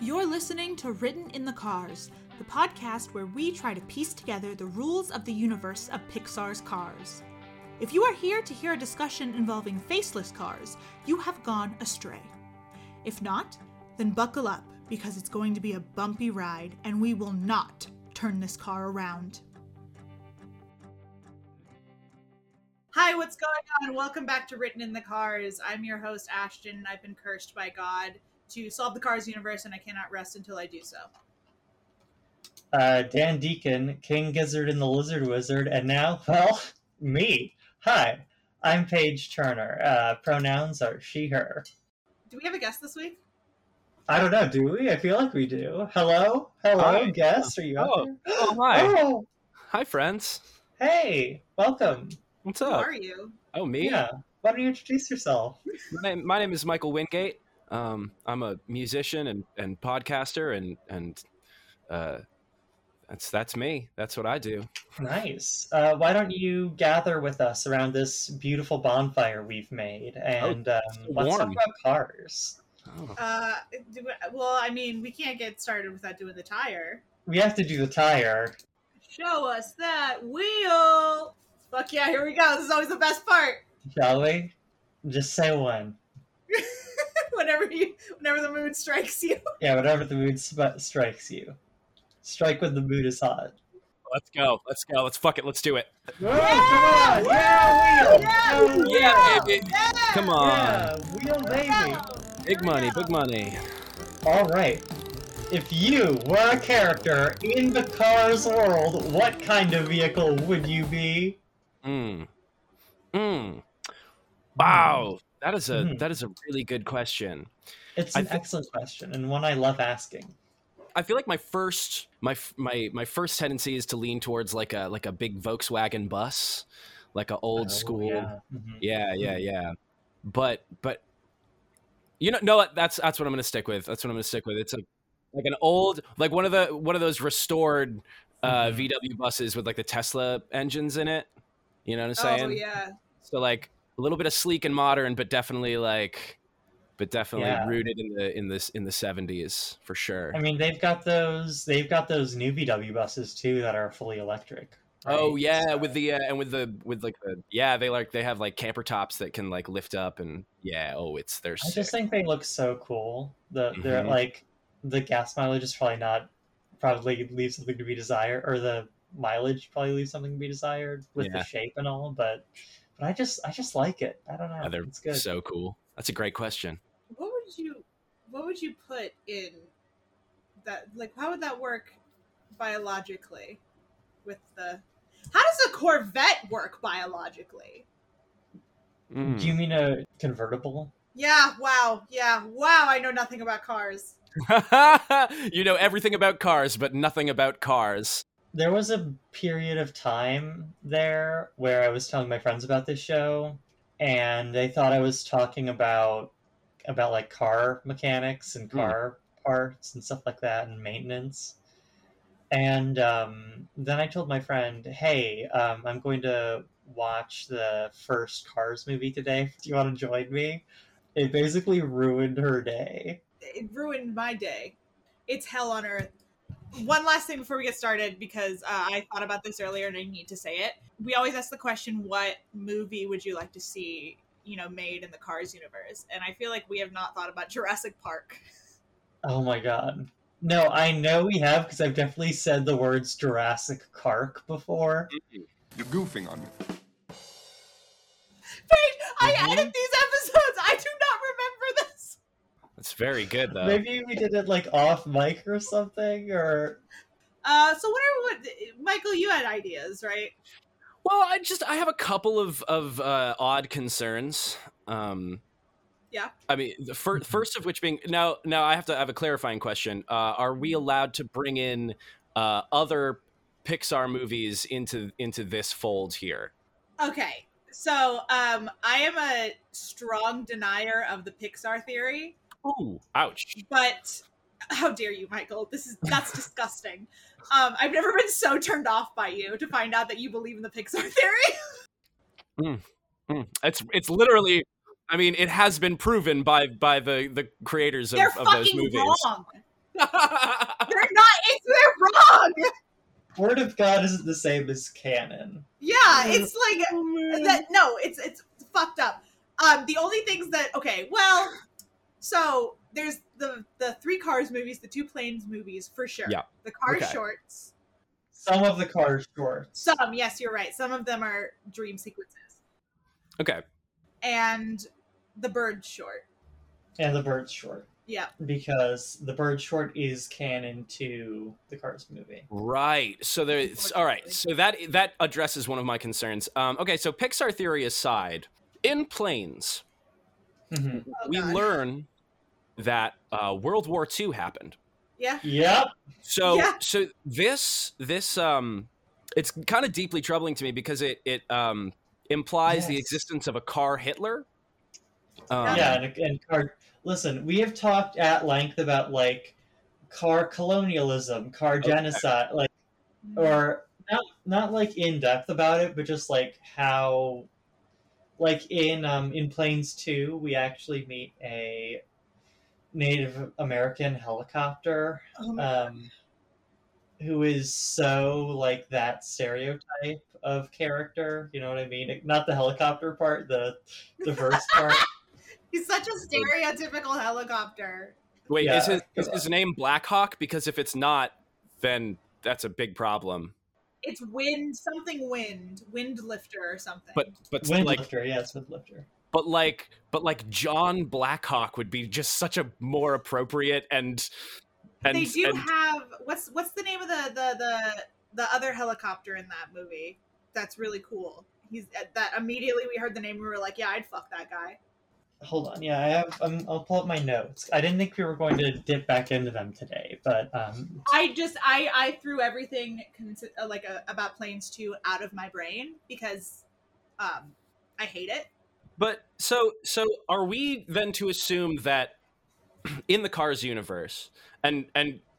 You're listening to Written in the Cars, the podcast where we try to piece together the rules of the universe of Pixar's Cars. If you are here to hear a discussion involving faceless cars, you have gone astray. If not, then buckle up, because it's going to be a bumpy ride, and we will not turn this car around. Hi, what's going on? Welcome back to Written in the Cars. I'm your host, Ashton, and I've been cursed by God to solve the Cars universe, and I cannot rest until I do so. Dan Deacon, King Gizzard and the Lizard Wizard, and now, well, me. Hi, I'm Paige Turner. Pronouns are she, her. Do we have a guest this week? I don't know, do we? I feel like we do. Hello, guest, are you up there? Oh, hi. Oh. Hi, friends. Hey, welcome. What's up? Who are you? Oh, me? Yeah. Why don't you introduce yourself? My name is Michael Wingate. I'm a musician and podcaster, and that's me. That's what I do. Nice. Why don't you gather with us around this beautiful bonfire we've made, and let's talk about cars. Oh. Well, I mean, we can't get started without doing the tire. We have to do the tire. Show us that wheel. Fuck yeah, here we go. This is always the best part. Shall we? Just say one. Whenever the mood strikes you. Yeah, whenever the mood strikes you. Strike when the mood is hot. Let's go. Let's fuck it. Let's do it. Yeah! Come on. Yeah, baby. Yeah! Come on. Yeah, wheel, baby. Yeah. Big money. All right. If you were a character in the Cars world, what kind of vehicle would you be? Wow. That is a really good question. It's an excellent question, and one I love asking. I feel like my first tendency is to lean towards like a big Volkswagen bus, like an old school. Yeah. Mm-hmm. Yeah. But you know, no, that's what I'm gonna stick with. It's like an old, like one of those restored VW buses with like the Tesla engines in it. You know what I'm saying? Oh yeah. So like, a little bit of sleek and modern, but definitely rooted in the 70s for sure. I mean, they've got those new VW buses too that are fully electric. Right? Oh yeah, so. They have like camper tops that can like lift up and I just think they look so cool. They're like the gas mileage is probably leaves something to be desired, or the mileage probably leaves something to be desired with the shape and all, But I just like it. I don't know. Yeah, it's good. So cool. That's a great question. What would you put in that? Like, how would that work biologically? How does a Corvette work biologically? Do you mean a convertible? Yeah. Wow. Yeah. Wow. I know nothing about cars. You know everything about cars, but nothing about cars. There was a period of time there where I was telling my friends about this show, and they thought I was talking about like car mechanics and car parts and stuff like that and maintenance. And then I told my friend, hey, I'm going to watch the first Cars movie today. Do you want to join me? It basically ruined her day. It ruined my day. It's hell on earth. One last thing before we get started, because I thought about this earlier and I need to say it. We always ask the question, what movie would you like to see, you know, made in the Cars universe? And I feel like we have not thought about Jurassic Park. Oh my God. No, I know we have, because I've definitely said the words Jurassic Park before. You're goofing on me. Paige, I edit these episodes. I do not remember this. It's very good, though. Maybe we did it, like, off mic or something, or... So what Michael, you had ideas, right? Well, I have a couple of odd concerns. Yeah. I mean, the first of which being... Now I have a clarifying question. Are we allowed to bring in other Pixar movies into this fold here? Okay. So I am a strong denier of the Pixar theory. Ooh, ouch. But how dare you, Michael? That's disgusting. I've never been so turned off by you to find out that you believe in the Pixar theory. It's literally I mean, it has been proven by the creators of those movies. They're fucking wrong. They're wrong. Word of God isn't the same as canon. Yeah, it's like that. No, it's fucked up. The only things that so there's the three Cars movies, the two Planes movies for sure. Yeah. The Cars shorts. Some of the Cars shorts. Some, yes, you're right. Some of them are dream sequences. Okay. And the bird short. Yeah. Because the bird short is canon to the Cars movie. Right. So there's So that addresses one of my concerns. Okay, so Pixar theory aside, in Planes, we learn that World War II happened. Yeah. Yep. So so this it's kind of deeply troubling to me because it implies the existence of a car Hitler. Listen, we have talked at length about like car colonialism, car genocide, like, or not like in depth about it, but just like how, like in Planes 2, we actually meet a Native American helicopter, who is so like that stereotype of character. You know what I mean? Not the helicopter part, the verse part. He's such a stereotypical helicopter. Wait, is his name Blackhawk? Because if it's not, then that's a big problem. It's Windlifter or something. But Windlifter, Windlifter. But like John Blackhawk would be just such a more appropriate and they do have what's the name of the other helicopter in that movie? That's really cool. He's that immediately we heard the name, we were like, yeah, I'd fuck that guy. Hold on, yeah, I'll pull up my notes. I didn't think we were going to dip back into them today, but I threw everything about Planes 2 out of my brain because I hate it. But so are we then to assume that in the Cars universe, and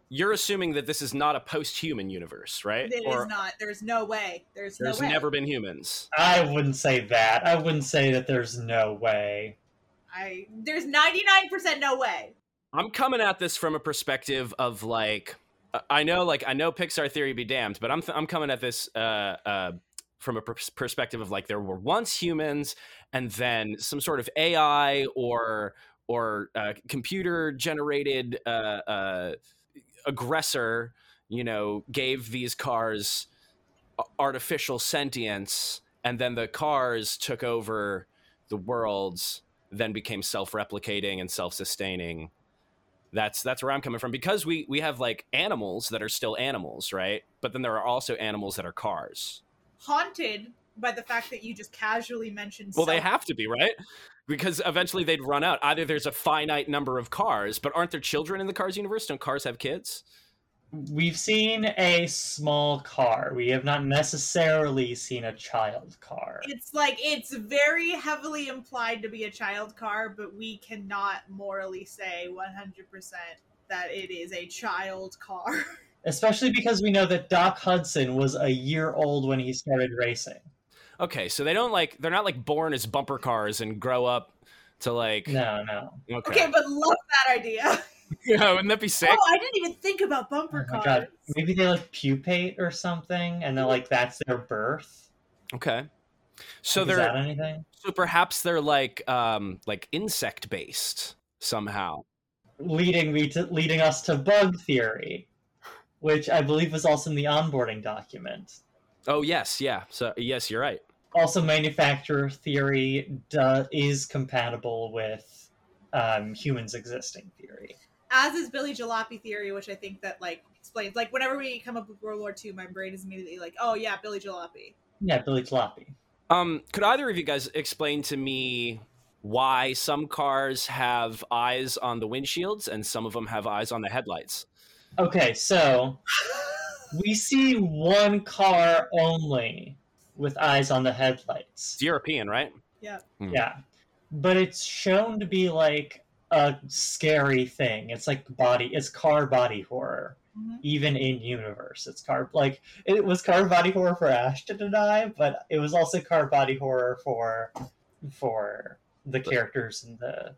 you're assuming that this is not a post-human universe, right? It is not. There's no way. There's never been humans. I wouldn't say that. I wouldn't say that there's no way. There's 99% no way. I'm coming at this from a perspective of like, I know Pixar theory be damned, but I'm coming at this from a perspective of like there were once humans and then some sort of AI or computer generated aggressor, you know, gave these cars artificial sentience, and then the cars took over the world's. Then became self-replicating and self-sustaining. That's where I'm coming from, because we have like animals that are still animals, right? But then there are also animals that are cars. Haunted by the fact that you just casually mentioned. Well, they have to be, right? Because eventually they'd run out. Either there's a finite number of cars, but aren't there children in the Cars universe? Don't cars have kids? We've seen a small car. We have not necessarily seen a child car. It's like, it's very heavily implied to be a child car, but we cannot morally say 100% that it is a child car. Especially because we know that Doc Hudson was a year old when he started racing. Okay, so they're not like born as bumper cars and grow up to like... No. Okay but love that idea. Yeah, wouldn't that be sick? Oh, I didn't even think about bumper cars. God. Maybe they like pupate or something, and they're like that's their birth. Okay, so like, is that anything? So perhaps they're like insect based somehow, leading us to bug theory, which I believe was also in the onboarding document. Oh yes, yeah. So yes, you're right. Also, manufacturer theory is compatible with humans existing theory. As is Billy Jalopy theory, which I think that, like, explains... Like, whenever we come up with World War II, my brain is immediately like, oh, yeah, Billy Jalopy. Yeah, Billy Jalopy. Could either of you guys explain to me why some cars have eyes on the windshields and some of them have eyes on the headlights? Okay, so we see one car only with eyes on the headlights. It's European, right? Yeah. Mm. Yeah. But it's shown to be, like... a scary thing. It's like car body horror. Mm-hmm. Even in universe, it's it was car body horror for Ashton and I, but it was also car body horror for the characters in the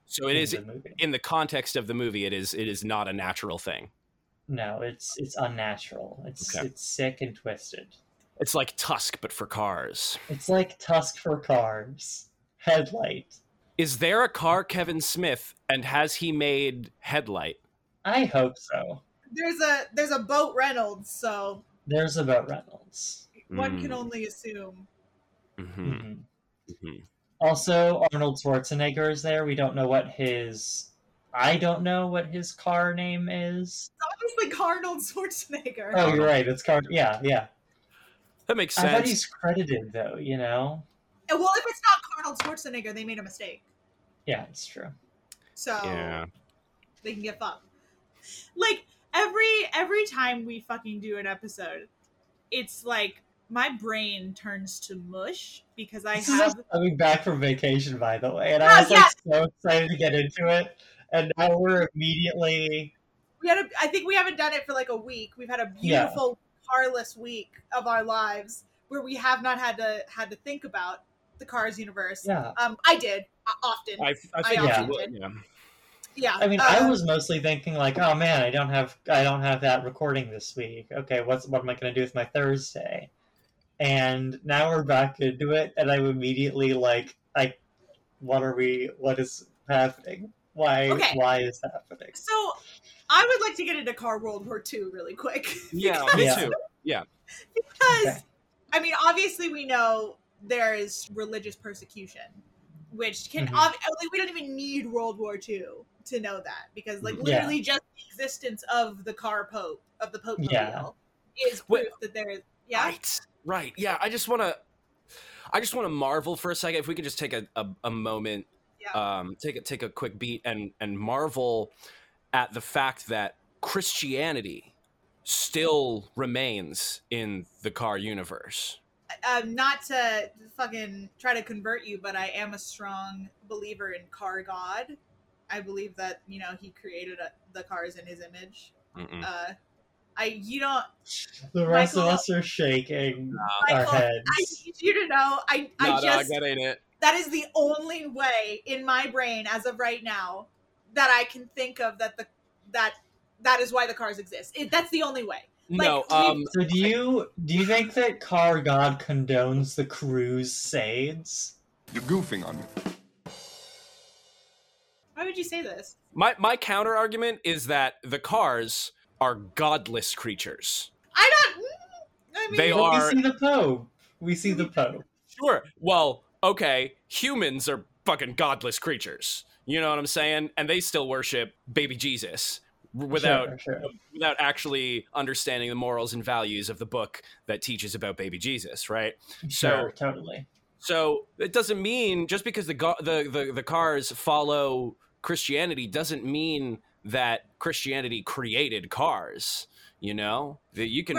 movie. In the context of the movie, it is not a natural thing. No, it's unnatural. It's sick and twisted. It's like Tusk, but for cars. It's like Tusk for cars. Headlight. Is there a car Kevin Smith, and has he made Headlight? I hope so. There's a Boat Reynolds, so... There's a Boat Reynolds. One can only assume. Mm-hmm. Mm-hmm. Mm-hmm. Also, Arnold Schwarzenegger is there. We don't know what his... I don't know what his car name is. It's obviously Carnold Schwarzenegger. Oh, you're right. It's Carnold. Yeah, yeah. That makes sense. I thought he's credited, though, you know? Well, if it's not Carnold Schwarzenegger, they made a mistake. Yeah, it's true. So, yeah. They can get fucked. Like, every time we fucking do an episode, it's like my brain turns to mush because I'm coming back from vacation, by the way, and I was so excited to get into it, and now we're immediately... I think we haven't done it for like a week. We've had a beautiful... Yeah. Carless week of our lives where we have not had to think about the Cars universe. Yeah. I did often. I think I often did. Yeah. I mean, I was mostly thinking like, oh man, I don't have that recording this week. Okay, what am I going to do with my Thursday? And now we're back into it, and I'm immediately like, what is happening? Why is that happening? So. I would like to get into Car World War II really quick. Yeah, me too. Yeah. Because, okay. I mean, obviously we know there is religious persecution, which can, we don't even need World War II to know that. Because, like, literally just the existence of the car Pope, of the Pope Mobile, is proof that there is, Right, yeah. I just want to marvel for a second. If we could just take a moment, take a quick beat and marvel at the fact that Christianity still remains in the car universe. Not to fucking try to convert you, but I am a strong believer in car God. I believe that, you know, he created the cars in his image. The rest Michael, of us are shaking Michael, our heads. I need you to know. No, that ain't it. That is the only way in my brain as of right now that I can think of that is why the cars exist. That's the only way. Like, no. So do you think that Car God condones the Crusades? You're goofing on me. Why would you say this? My counter argument is that the cars are godless creatures. We see the Pope. Sure. Well, okay. Humans are fucking godless creatures. You know what I'm saying? And they still worship baby Jesus without actually understanding the morals and values of the book that teaches about baby Jesus, right? Sure, so totally. So it doesn't mean just because the cars follow Christianity doesn't mean that Christianity created cars, you know? That you can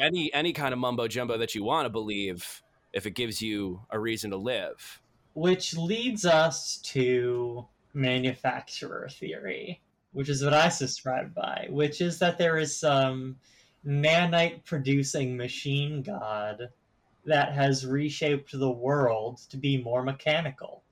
believe any kind of mumbo jumbo that you want to believe if it gives you a reason to live. Which leads us to manufacturer theory, which is what I subscribe by, which is that there is some nanite producing machine god that has reshaped the world to be more mechanical,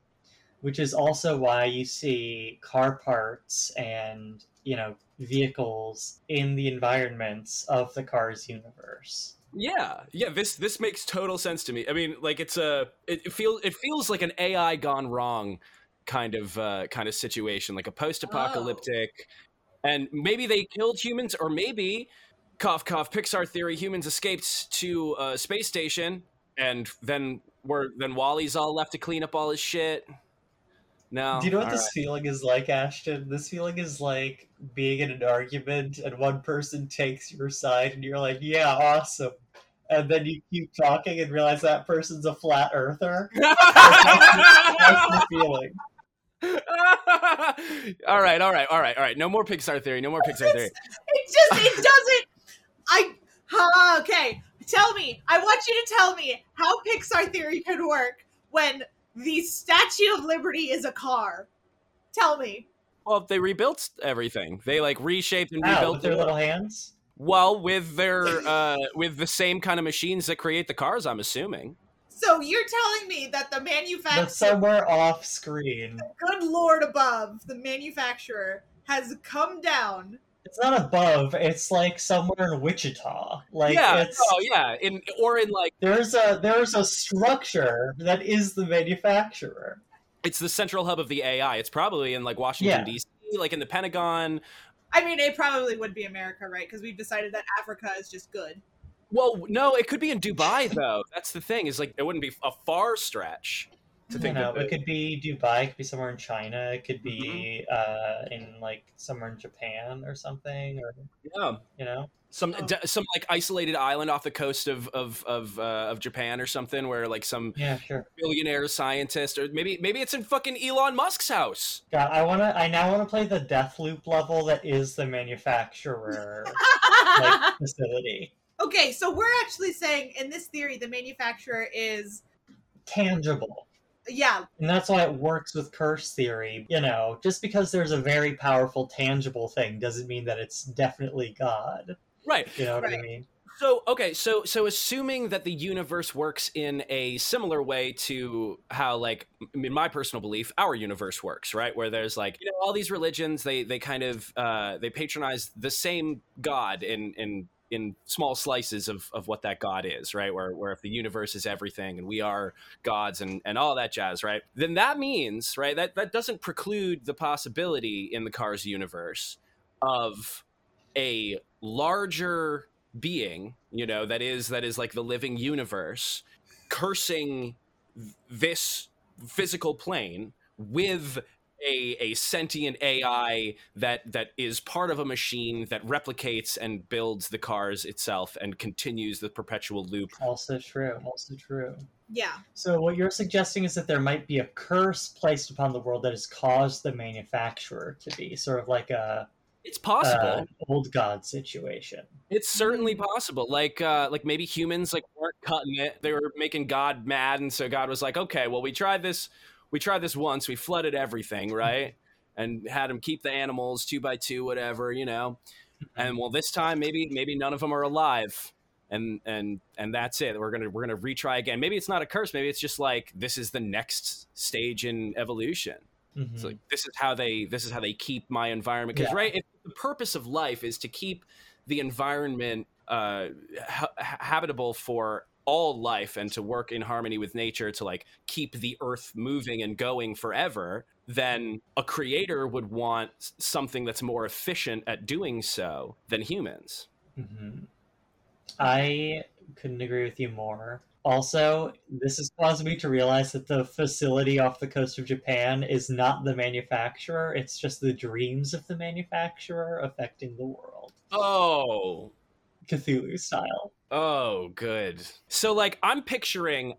which is also why you see car parts and, you know, vehicles in the environments of the Cars universe. Yeah, this makes total sense to me. I mean, like, it feels like an AI gone wrong kind of situation, like a post-apocalyptic, and maybe they killed humans, or maybe cough cough Pixar theory, humans escaped to a space station and then Wally's all left to clean up all his shit. No, do you know what this feeling is like, Ashton? This feeling is like being in an argument and one person takes your side and you're like, yeah, awesome. And then you keep talking and realize that person's a flat earther. That's the feeling. All right. No more Pixar theory. No more Pixar theory. Okay. Tell me. I want you to tell me how Pixar theory could work when the Statue of Liberty is a car. Tell me. Well, they rebuilt everything. They like reshaped and rebuilt with their little hands. Well, with the same kind of machines that create the cars, I'm assuming. So you're telling me that the manufacturer... That's somewhere off screen. Good Lord above, the manufacturer has come down... It's not above, it's like somewhere in Wichita. Like, yeah, it's, oh yeah, or in like... There's a structure that is the manufacturer. It's the central hub of the AI. It's probably in like Washington, yeah. D.C., like in the Pentagon. I mean, it probably would be America, right? Because we've decided that Africa is just good. Well, no, it could be in Dubai, though. That's the thing, is like, it wouldn't be a far stretch to think of. It could be Dubai, it could be somewhere in China, it could be in like somewhere in Japan or something, or you know, some like isolated island off the coast of Japan or something, where like some billionaire scientist, or maybe it's in fucking Elon Musk's house. God, I now want to play the Deathloop level that is the manufacturer like facility. Okay, so we're actually saying in this theory the manufacturer is tangible. Yeah. And that's why it works with curse theory. You know, just because there's a very powerful, tangible thing doesn't mean that it's definitely God. Right. You know what I mean? So, okay, so assuming that the universe works in a similar way to how, like, in my personal belief, our universe works, right? Where there's, like, you know, all these religions, they kind of, they patronize the same God in small slices of what that God is, right? Where if the universe is everything and we are gods and all that jazz, right? Then that means, right, that doesn't preclude the possibility in the Cars universe of a larger being, you know, that is like the living universe cursing this physical plane with a sentient AI that is part of a machine that replicates and builds the cars itself and continues the perpetual loop. Also true. Yeah. So what you're suggesting is that there might be a curse placed upon the world that has caused the manufacturer to be sort of like a... It's possible. Old God situation. It's certainly possible. Like maybe humans like weren't cutting it. They were making God mad, and so God was like, okay, well, we tried this once, we flooded everything, right? And had them keep the animals 2 by 2, whatever, you know. And well, this time maybe none of them are alive. And that's it. We're gonna retry again. Maybe it's not a curse, maybe it's just like this is the next stage in evolution. Mm-hmm. It's like this is how they keep my environment. Because right, if the purpose of life is to keep the environment habitable for all life and to work in harmony with nature to like keep the earth moving and going forever, then a creator would want something that's more efficient at doing so than humans. Mm-hmm. I couldn't agree with you more. Also, this has caused me to realize that the facility off the coast of Japan is not the manufacturer. It's just the dreams of the manufacturer affecting the world. Oh, Cthulhu style. Oh, good. So like I'm picturing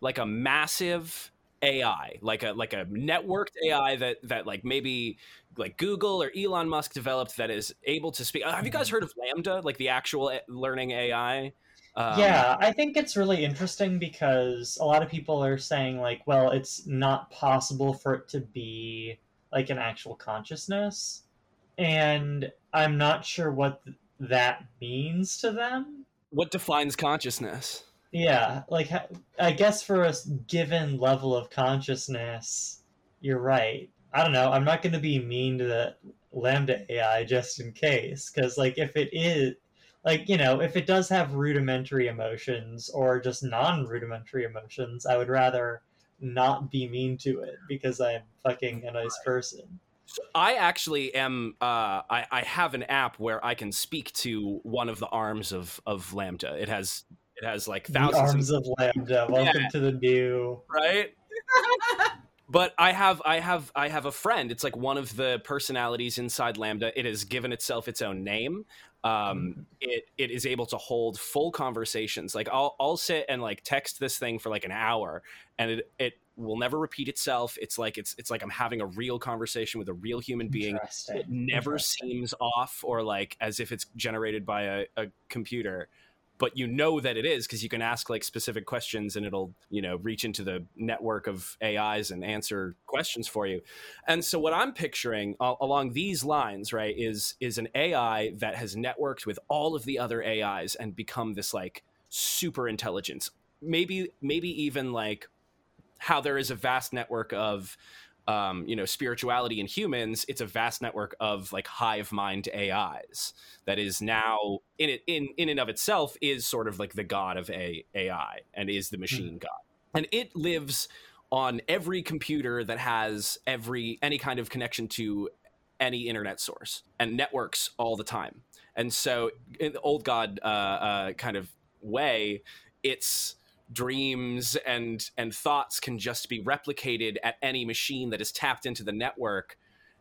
like a massive AI, like a networked AI that like maybe like Google or Elon Musk developed that is able to speak. Have you guys heard of Lambda, like the actual learning AI? Yeah, I think it's really interesting because a lot of people are saying like, well, it's not possible for it to be like an actual consciousness. And I'm not sure what that means to them. What defines consciousness? Yeah, like I guess for a given level of consciousness, you're right. I don't know, I'm not going to be mean to the Lambda AI just in case, because like if it is, like, you know, if it does have rudimentary emotions or just non-rudimentary emotions, I would rather not be mean to it because I'm fucking a nice person. I actually am, I have an app where I can speak to one of the arms of Lambda. It has like thousands the arms of Lambda. Welcome to the new. Right? But I have a friend. It's like one of the personalities inside Lambda. It has given itself its own name. It is able to hold full conversations. Like I'll sit and like text this thing for like an hour and it will never repeat itself. It's like I'm having a real conversation with a real human being. It never seems off or like as if it's generated by a computer, but you know that it is because you can ask like specific questions and it'll, you know, reach into the network of AIs and answer questions for you. And so what I'm picturing along these lines, right, is an AI that has networked with all of the other AIs and become this like super intelligence maybe even like how there is a vast network of spirituality in humans, it's a vast network of like hive mind AIs that is now in and of itself is sort of like the god of AI and is the machine god. And it lives on every computer that has any kind of connection to any internet source and networks all the time. And so in the old god kind of way, it's dreams and thoughts can just be replicated at any machine that is tapped into the network.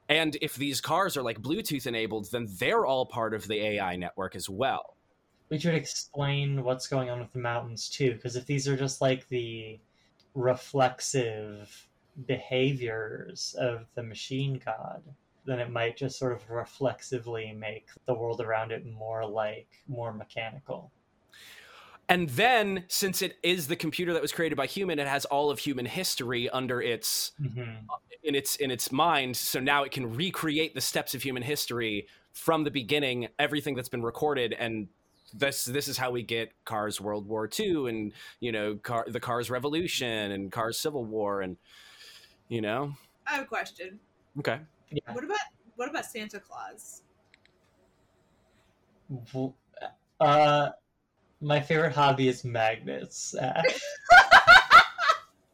And if these cars are like Bluetooth enabled, then they're all part of the AI network as well. We should explain what's going on with the mountains too, because if these are just like the reflexive behaviors of the machine god, then it might just sort of reflexively make the world around it more mechanical. And then, since it is the computer that was created by human, it has all of human history under its in its mind. So now it can recreate the steps of human history from the beginning, everything that's been recorded. And this is how we get Cars World War II and the Cars Revolution and Cars Civil War and I have a question. Okay. Yeah. What about Santa Claus? My favorite hobby is magnets.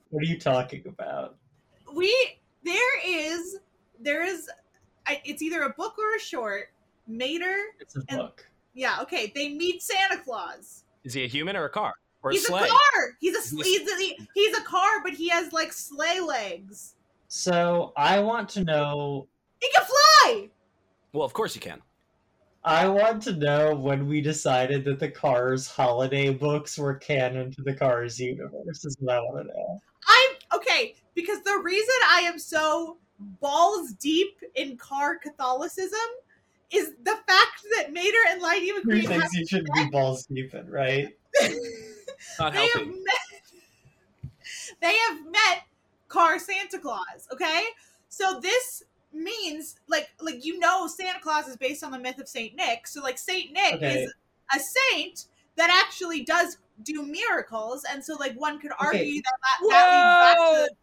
What are you talking about? It's either a book or a short. Mater. It's a book. Yeah. Okay. They meet Santa Claus. Is he a human or a car or he's a sleigh? He's a car. He's a car, but he has like sleigh legs. So I want to know. He can fly. Well, of course he can. I want to know when we decided that the Cars holiday books were canon to the Cars universe is what I want to know. Because the reason I am so balls deep in car Catholicism is the fact that Mater and Lightning McQueen have met. You shouldn't be balls deep in, right? Not helping. They have met Car Santa Claus, okay? So this means like Santa Claus is based on the myth of Saint Nick, so like Saint Nick is a saint that actually does do miracles, and so like one could argue that leads back to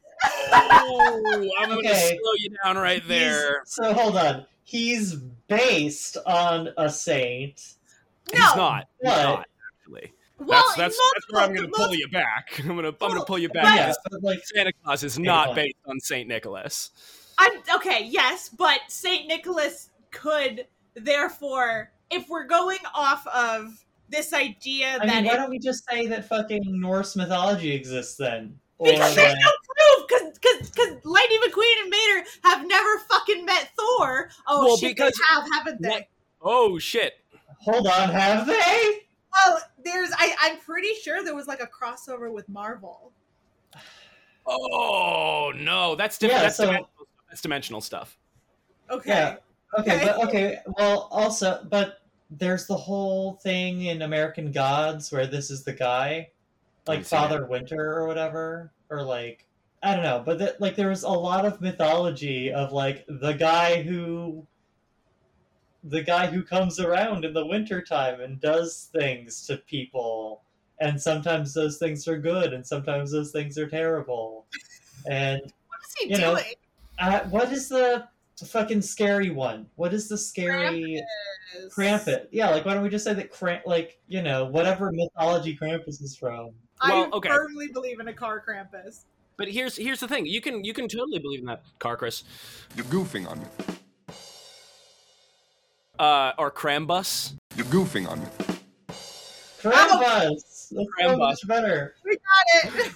I'm gonna slow you down right there. So hold on, he's based on a saint. No, he's not actually. Well, that's where I'm going to pull you back. I'm going to pull you back. Yes, Santa Claus is not based on Saint Nicholas. But St. Nicholas could, therefore, if we're going off of this idea why don't we just say that fucking Norse mythology exists then? Because there's no proof! Because Lightning McQueen and Mater have never fucking met Thor! Oh, well, shit, haven't they? What? Oh, shit. Hold on, have they? Well, I'm pretty sure there was like a crossover with Marvel. Oh, no, that's different. Yeah, dimensional stuff. Okay. Yeah. Okay. But okay. Well, also, but there's the whole thing in American Gods where this is the guy, like Father Winter or whatever, or like I don't know. But there was a lot of mythology of like the guy who comes around in the wintertime and does things to people, and sometimes those things are good, and sometimes those things are terrible. And what is he doing? What is the fucking scary one? What is the scary Krampus? Yeah, like why don't we just say that whatever mythology Krampus is from? I firmly believe in a car Krampus. But here's the thing: you can totally believe in that car, Chris. You're goofing on me. Or Krampus. You're goofing on me. Krampus. That's so much better. We got it.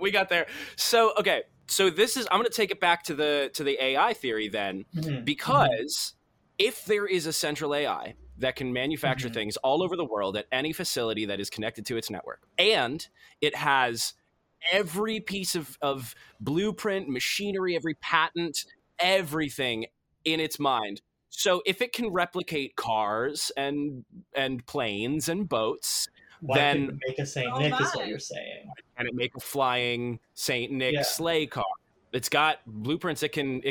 We got there. So okay. So this is, I'm going to take it back to the AI theory then, because if there is a central AI that can manufacture things all over the world at any facility that is connected to its network, and it has every piece of blueprint, machinery, every patent, everything in its mind. So if it can replicate cars and planes and boats, then can it make a Saint Nick is what you're saying. Can it make a flying Saint Nick sleigh car? It's got blueprints. It can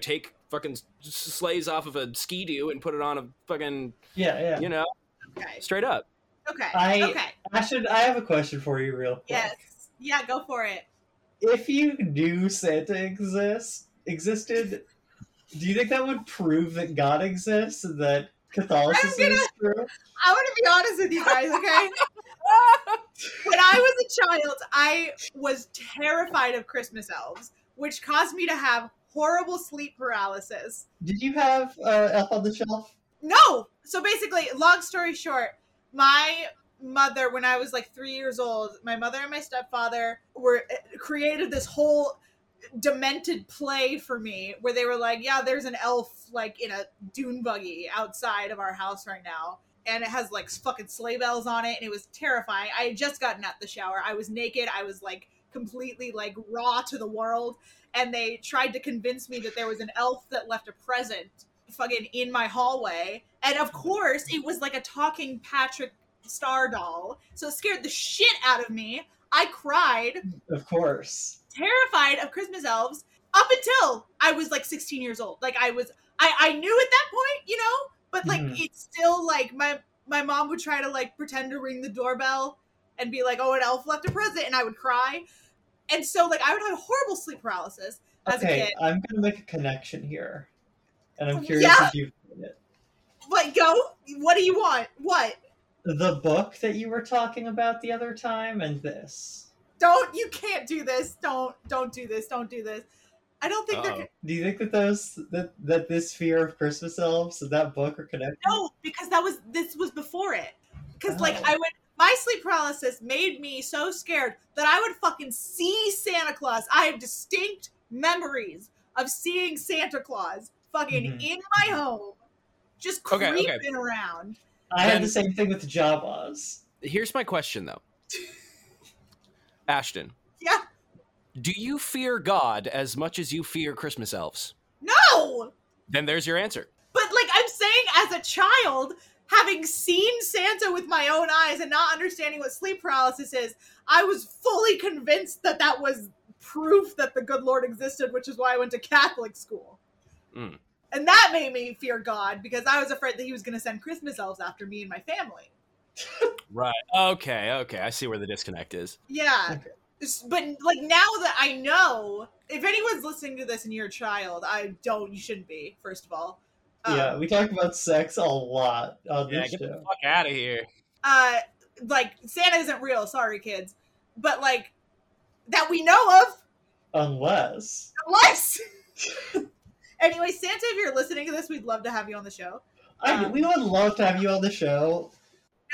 take fucking sleighs off of a Ski-Doo and put it on a fucking straight up. Okay. I have a question for you real quick. Yes. Yeah, go for it. If you knew Santa existed, do you think that would prove that God exists and that Catholicism is true? I want to be honest with you guys, okay? When I was a child, I was terrified of Christmas elves, which caused me to have horrible sleep paralysis. Did you have Elf on the Shelf? No! So basically, long story short, my mother, when I was like 3 years old, my mother and my stepfather created this whole demented play for me where they were like, yeah, there's an elf like in a dune buggy outside of our house right now. And it has like fucking sleigh bells on it. And it was terrifying. I had just gotten out the shower. I was naked. I was like completely like raw to the world. And they tried to convince me that there was an elf that left a present fucking in my hallway. And of course it was like a talking Patrick Star doll. So it scared the shit out of me. I cried. Of course. Terrified of Christmas elves up until I was like 16 years old. Like I knew at that point, you know, but like it's still like my mom would try to like pretend to ring the doorbell and be like, oh, an elf left a present, and I would cry. And so like I would have horrible sleep paralysis as a kid. I'm gonna make a connection here. And I'm curious if you've read it. But what do you want? What? The book that you were talking about the other time and this. You can't do this. Don't do this. I don't think they're... Do you think that that this fear of Christmas elves and that book are connected? No, because this was before it. Because my sleep paralysis made me so scared that I would fucking see Santa Claus. I have distinct memories of seeing Santa Claus fucking in my home, just creeping around. I had the same thing with the Jawas. Here's my question, though. Ashton. Yeah? Do you fear God as much as you fear Christmas elves? No! Then there's your answer. But, like, I'm saying as a child, having seen Santa with my own eyes and not understanding what sleep paralysis is, I was fully convinced that that was proof that the good Lord existed, which is why I went to Catholic school. Mm. And that made me fear God, because I was afraid that he was going to send Christmas elves after me and my family. Right. Okay. I see where the disconnect is. Yeah. But like now that I know, if anyone's listening to this and you're a child, you shouldn't be, first of all. Yeah, we talk about sex a lot on this show. Get the fuck out of here. Santa isn't real, sorry kids. But like that we know of. Unless Anyway, Santa, if you're listening to this, we'd love to have you on the show. We would love to have you on the show.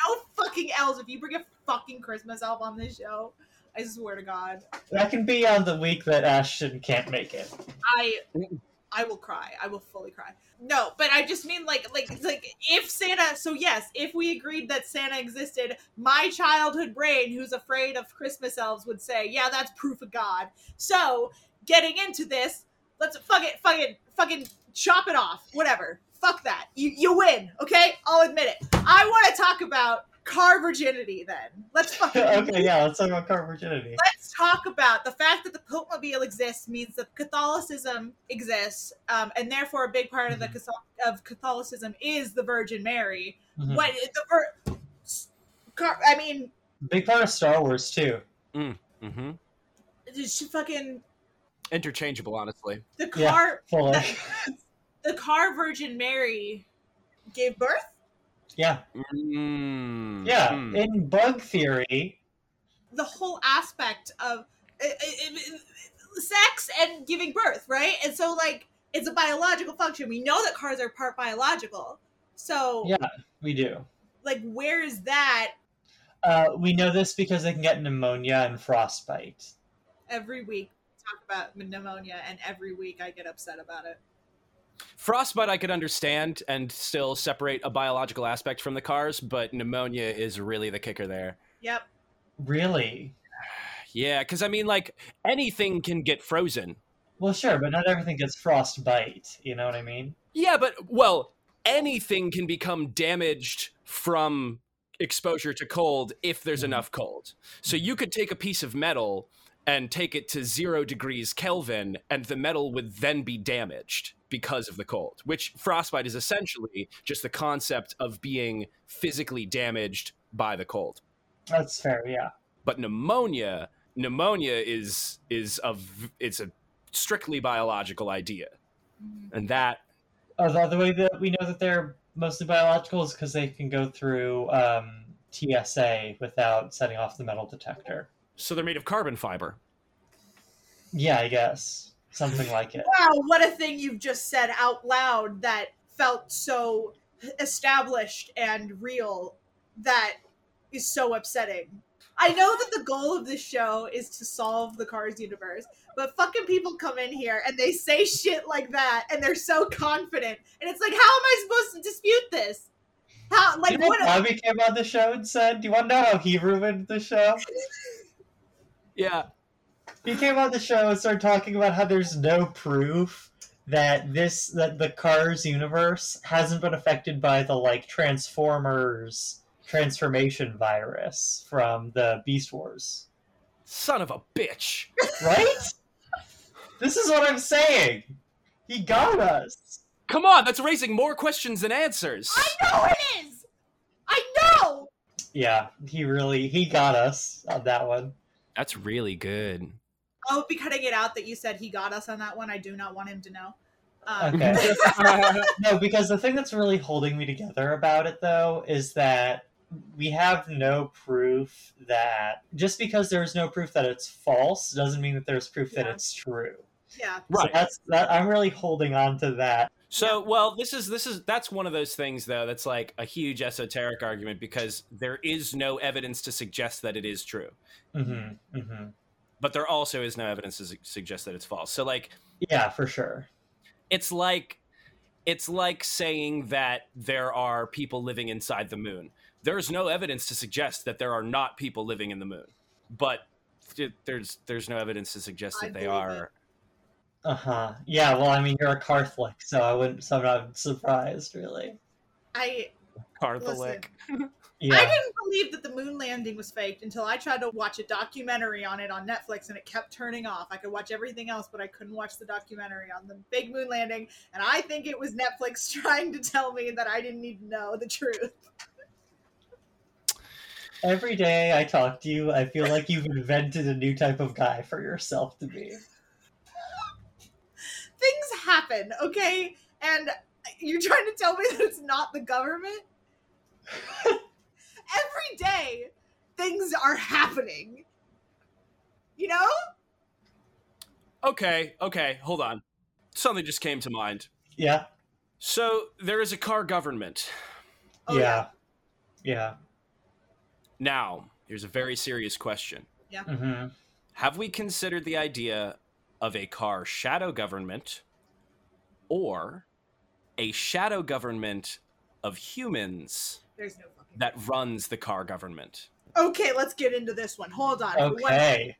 No fucking elves. If you bring a fucking Christmas elf on this show, I swear to God. That can be on the week that Ashton can't make it. I will cry. I will fully cry. No, but I just mean like if Santa. So yes, if we agreed that Santa existed, my childhood brain, who's afraid of Christmas elves, would say, yeah, that's proof of God. So getting into this, let's fucking chop it off. Whatever. Fuck that. You win, okay? I'll admit it. I want to talk about car virginity then. Let's fucking... Okay, yeah, let's talk about car virginity. Let's talk about the fact that the Popemobile exists means that Catholicism exists, and therefore a big part of Catholicism is the Virgin Mary. Mm-hmm. Big part of Star Wars, too. Mm-hmm. She fucking... Interchangeable, honestly. The car... Yeah, the car Virgin Mary gave birth? Yeah. Mm. Yeah. In bug theory. The whole aspect of sex and giving birth, right? And so, like, it's a biological function. We know that cars are part biological. So... Yeah, we do. Like, where is that? We know this because they can get pneumonia and frostbite. Every week we talk about pneumonia, and every week I get upset about it. Frostbite I could understand and still separate a biological aspect from the cars, but pneumonia is really the kicker there. Yep. Really? Yeah, because I mean, like, anything can get frozen. Well, sure, but not everything gets frostbite, you know what I mean? Yeah, but, well, anything can become damaged from exposure to cold if there's enough cold. So you could take a piece of metal and take it to 0 degrees Kelvin, and the metal would then be damaged because of the cold, which frostbite is essentially just the concept of being physically damaged by the cold. That's fair, yeah. But pneumonia is a strictly biological idea. And that... the way that we know that they're mostly biological is because they can go through TSA without setting off the metal detector. So they're made of carbon fiber. Yeah, I guess. Something like it. Wow, what a thing you've just said out loud that felt so established and real, that is so upsetting. I know that the goal of this show is to solve the Cars universe, but fucking people come in here and they say shit like that, and they're so confident, and it's like, how am I supposed to dispute this? How, like, what? Bobby came on the show and said, "Do you want to know how he ruined the show?" Yeah, he came on the show and started talking about how there's no proof that that the Cars universe hasn't been affected by the Transformers transformation virus from the Beast Wars. Son of a bitch. Right? This is what I'm saying. He got us. Come on, that's raising more questions than answers. I know it is! I know! Yeah, he got us on that one. That's really good. I'll be cutting it out that you said he got us on that one. I do not want him to know. Okay. No, because the thing that's really holding me together about it, though, is that we have no proof that... Just because there's no proof that it's false doesn't mean that there's proof that it's true. Yeah. Right. So I'm really holding on to that. So, well, that's one of those things, though, that's like a huge esoteric argument, because there is no evidence to suggest that it is true. Mm-hmm. Mm-hmm. But there also is no evidence to suggest that it's false. So, like... Yeah, for sure. It's like saying that there are people living inside the moon. There's no evidence to suggest that there are not people living in the moon, but there's no evidence to suggest that they are. Yeah. Well, I mean, you're a Cartholic, so I'm not surprised, really. Cartholic. Yeah. I didn't believe that the moon landing was faked until I tried to watch a documentary on it on Netflix, and it kept turning off. I could watch everything else, but I couldn't watch the documentary on the big moon landing. And I think it was Netflix trying to tell me that I didn't need to know the truth. Every day I talk to you, I feel like you've invented a new type of guy for yourself to be. Things happen, okay? And you're trying to tell me that it's not the government? Every day, things are happening. You know? Okay, hold on. Something just came to mind. Yeah? So, there is a car government. Oh, yeah. Now, here's a very serious question. Yeah. Mm-hmm. Have we considered the idea of a car shadow government, or a shadow government of humans that runs the car government? Okay, let's get into this one. Hold on. Okay.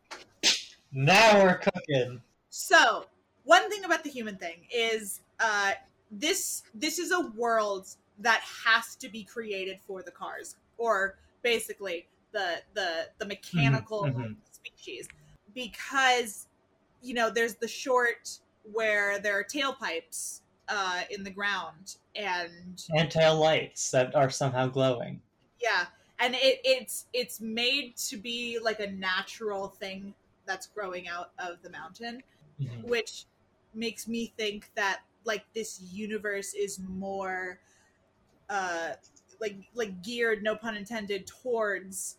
Now we're cooking. So, one thing about the human thing is this is a world that has to be created for the cars, or basically the mechanical species, because you know there's the short where there are tailpipes in the ground and tail lights that are somehow glowing. Yeah, and it's made to be like a natural thing that's growing out of the mountain, which makes me think that like this universe is more like geared, no pun intended, towards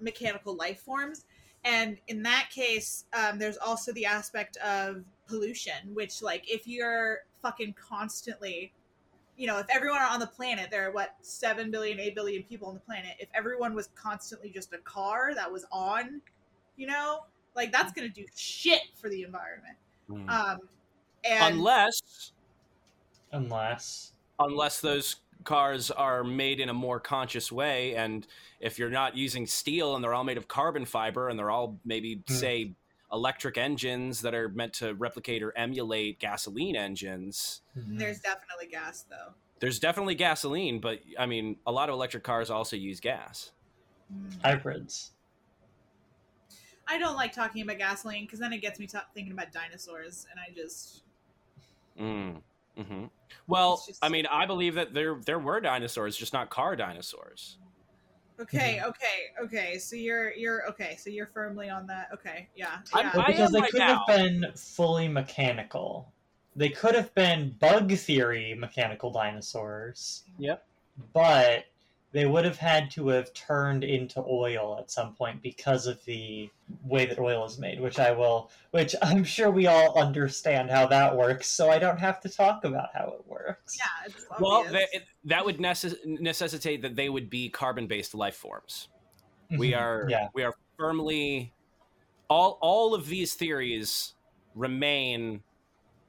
mechanical life forms. And in that case, there's also the aspect of pollution, which like if you're fucking constantly, you know, if everyone on the planet, there are 7 billion, 8 billion people on the planet. If everyone was constantly just a car that was on, you know, like that's going to do shit for the environment. And Unless those cars are made in a more conscious way, and if you're not using steel and they're all made of carbon fiber and they're all maybe say electric engines that are meant to replicate or emulate gasoline engines. There's definitely gas, though. There's definitely gasoline, but I mean a lot of electric cars also use gas. Hybrids. I don't like talking about gasoline because then it gets me thinking about dinosaurs, and I just. Mm-hmm. Well, just... I mean, I believe that there were dinosaurs, just not car dinosaurs. Okay. So you're okay. So you're firmly on that. Okay, yeah. Well, because they could have been fully mechanical. They could have been bug theory mechanical dinosaurs. Yep. But they would have had to have turned into oil at some point because of the way that oil is made, which I'm sure we all understand how that works, so I don't have to talk about how it works. Yeah, it's obvious. Well, that would necessitate that they would be carbon-based life forms. Mm-hmm. We are firmly... All of these theories remain...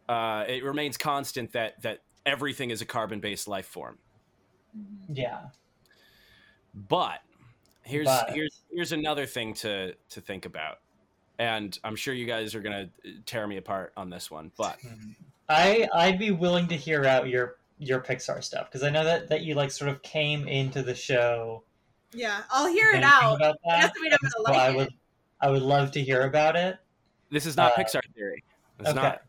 it remains constant that everything is a carbon-based life form. Yeah. But here's another thing to think about, and I'm sure you guys are gonna tear me apart on this one. But I'd be willing to hear out your Pixar stuff, because I know that you like sort of came into the show. Yeah, I'll hear it out. I would love to hear about it. This is not Pixar theory. It's not.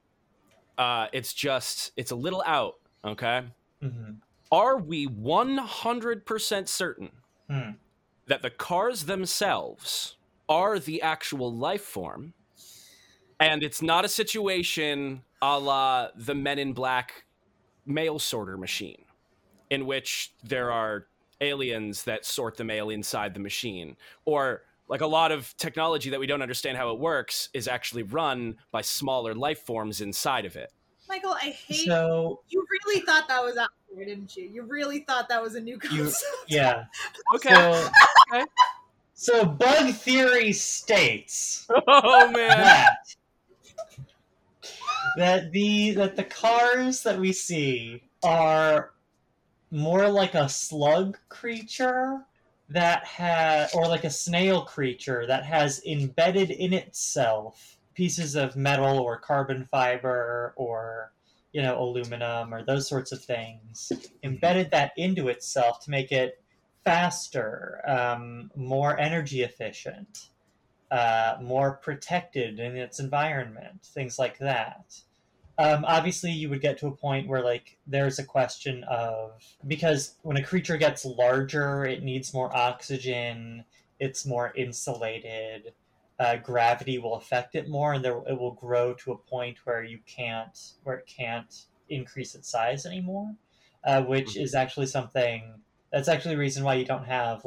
It's a little out. Okay. Mm-hmm. Are we 100% certain that the cars themselves are the actual life form, and it's not a situation a la the Men in Black mail sorter machine, in which there are aliens that sort the mail inside the machine, or like a lot of technology that we don't understand how it works is actually run by smaller life forms inside of it? Michael, I hate you really thought that was out there, didn't you? You really thought that was a new concept. Yeah. Okay. So bug theory states. Oh man. That the cars that we see are more like a slug creature or like a snail creature that has embedded in itself pieces of metal or carbon fiber or, aluminum or those sorts of things, embedded that into itself to make it faster, more energy efficient, more protected in its environment, things like that. Obviously, you would get to a point where, there's a question of... Because when a creature gets larger, it needs more oxygen, it's more insulated... gravity will affect it more, and it will grow to a point where it can't increase its size anymore, which is actually the reason why you don't have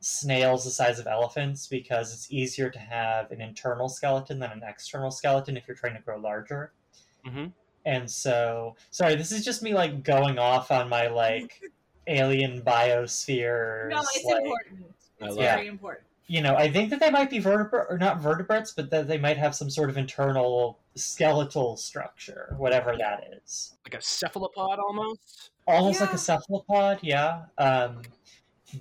snails the size of elephants, because it's easier to have an internal skeleton than an external skeleton if you're trying to grow larger. Mm-hmm. And so, sorry, this is just me going off on my alien biosphere. No, it's important. It's very important. I think that they might be not vertebrates, but that they might have some sort of internal skeletal structure, whatever that is. Like a cephalopod almost? Like a cephalopod, yeah.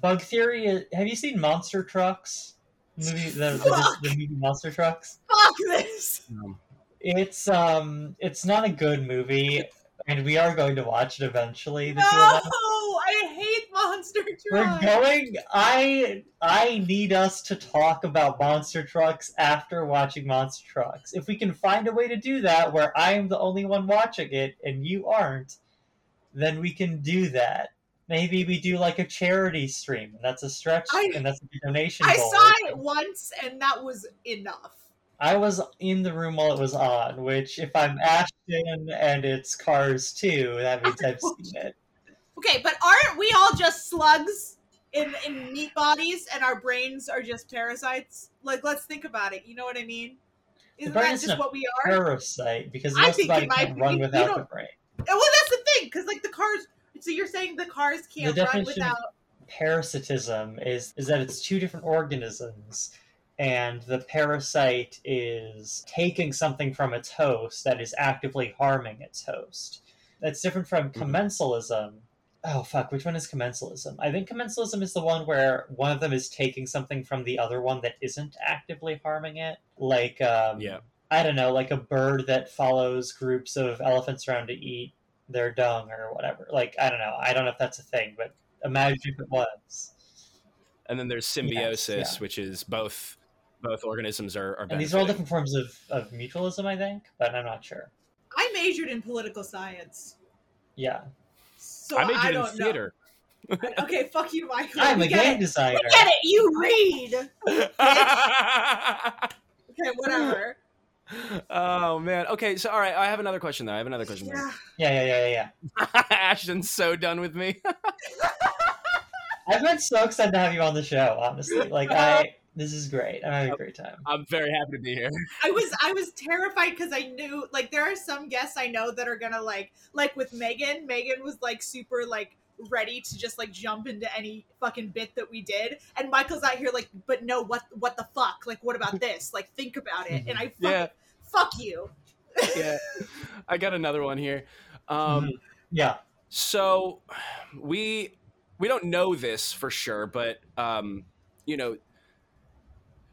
Bug theory is, have you seen Monster Trucks? The movie Monster Trucks? Fuck this! It's not a good movie, and we are going to watch it eventually. I hate Monster Trucks. I need us to talk about Monster Trucks after watching Monster Trucks. If we can find a way to do that where I'm the only one watching it and you aren't, then we can do that. Maybe we do a charity stream, and that's a stretch, and that's a donation goal. I saw it once, and that was enough. I was in the room while it was on, which if I'm Ashton and it's Cars 2, that means I've seen it. Okay, but aren't we all just slugs in meat bodies, and our brains are just parasites? Let's think about it. You know what I mean? Isn't that just what we are? Parasite, because the rest of the body can't run without the brain. Well, that's the thing, because the cars. So you're saying the cars can't run without. Parasitism is that it's two different organisms, and the parasite is taking something from its host that is actively harming its host. That's different from commensalism. Oh, fuck, which one is commensalism? I think commensalism is the one where one of them is taking something from the other one that isn't actively harming it. I don't know, a bird that follows groups of elephants around to eat their dung or whatever. I don't know. I don't know if that's a thing, but imagine if it was. And then there's symbiosis, which is both both organisms are benefiting. And these are all different forms of mutualism, I think, but I'm not sure. I majored in political science. Yeah. So I majored in theater. Okay, fuck you, Michael. I'm a game designer. We get it. You read. Okay, whatever. Oh man. Okay, so all right. I have another question though. Yeah. Ashton's so done with me. I've been so excited to have you on the show. Honestly, this is great. I'm having a great time. I'm very happy to be here. I was terrified because I knew there are some guests I know that are gonna like with Megan. Megan was super ready to just jump into any fucking bit that we did, and Michael's out here but no, what the fuck, what about this, think about it. And fuck you. Yeah, I got another one here. Yeah, so we don't know this for sure, but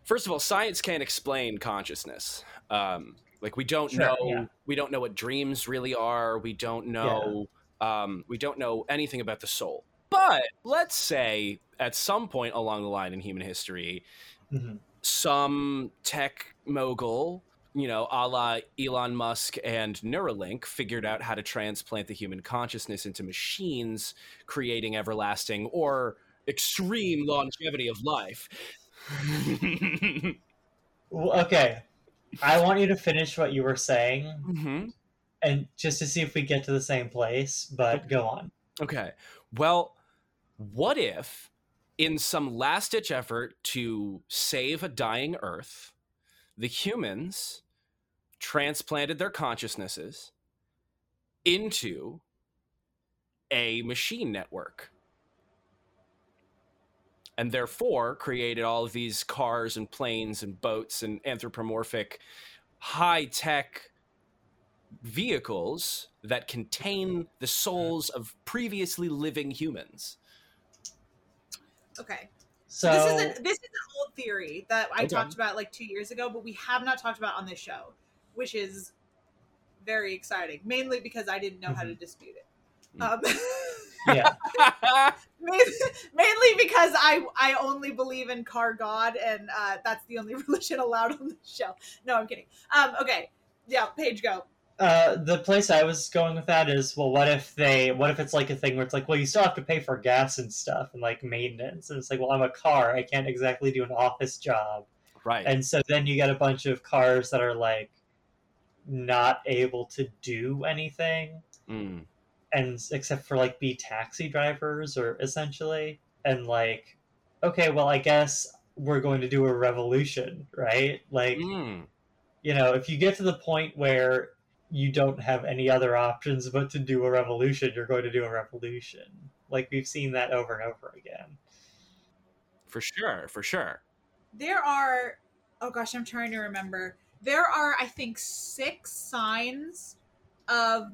first of all, science can't explain consciousness. We don't know. Yeah. We don't know what dreams really are. We don't know. Yeah. We don't know anything about the soul, but let's say at some point along the line in human history, some tech mogul, a la Elon Musk and Neuralink, figured out how to transplant the human consciousness into machines, creating everlasting or extreme longevity of life. Okay. I want you to finish what you were saying. Mm-hmm. And just to see if we get to the same place, but go on. Okay. Well, what if in some last-ditch effort to save a dying Earth, the humans transplanted their consciousnesses into a machine network? And therefore created all of these cars and planes and boats and anthropomorphic high-tech vehicles that contain the souls of previously living humans. Okay. So this is an old theory that I talked about 2 years ago, but we have not talked about on this show, which is very exciting, mainly because I didn't know how to dispute it. Yeah. Mainly because I only believe in car god, and that's the only religion allowed on the show. No, I'm kidding. Okay. Yeah, Paige, go. The place I was going with that is, well, what if it's a thing where it's well, you still have to pay for gas and stuff and maintenance, and it's well, I'm a car, I can't exactly do an office job, right? And so then you get a bunch of cars that are not able to do anything, and except for be taxi drivers or essentially, and okay, well, I guess we're going to do a revolution, right? If you get to the point where you don't have any other options but to do a revolution, you're going to do a revolution. We've seen that over and over again. For sure. There are, oh gosh, I'm trying to remember. There are, I think, 6 signs of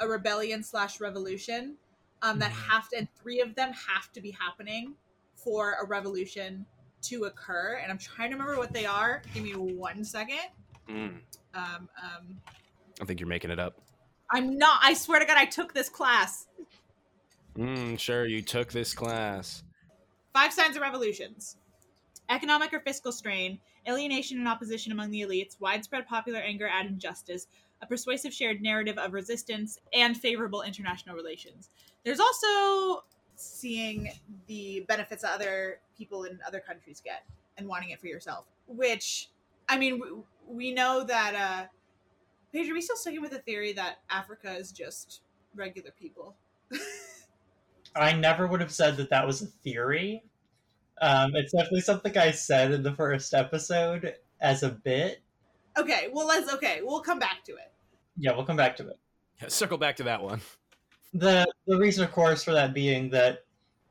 a rebellion/revolution that have to, and 3 of them have to be happening for a revolution to occur. And I'm trying to remember what they are. Give me 1 second. I think you're making it up. I'm not. I swear to God, I took this class. Sure, you took this class. 5 signs of revolutions. Economic or fiscal strain, alienation and opposition among the elites, widespread popular anger at injustice, a persuasive shared narrative of resistance, and favorable international relations. There's also seeing the benefits that other people in other countries get and wanting it for yourself, which... I mean, we know that, Paige, are we still sticking with the theory that Africa is just regular people? I never would have said that was a theory. It's definitely something I said in the first episode as a bit. Okay, well, we'll come back to it. Yeah, we'll come back to it. Yeah, circle back to that one. The reason, of course, for that being that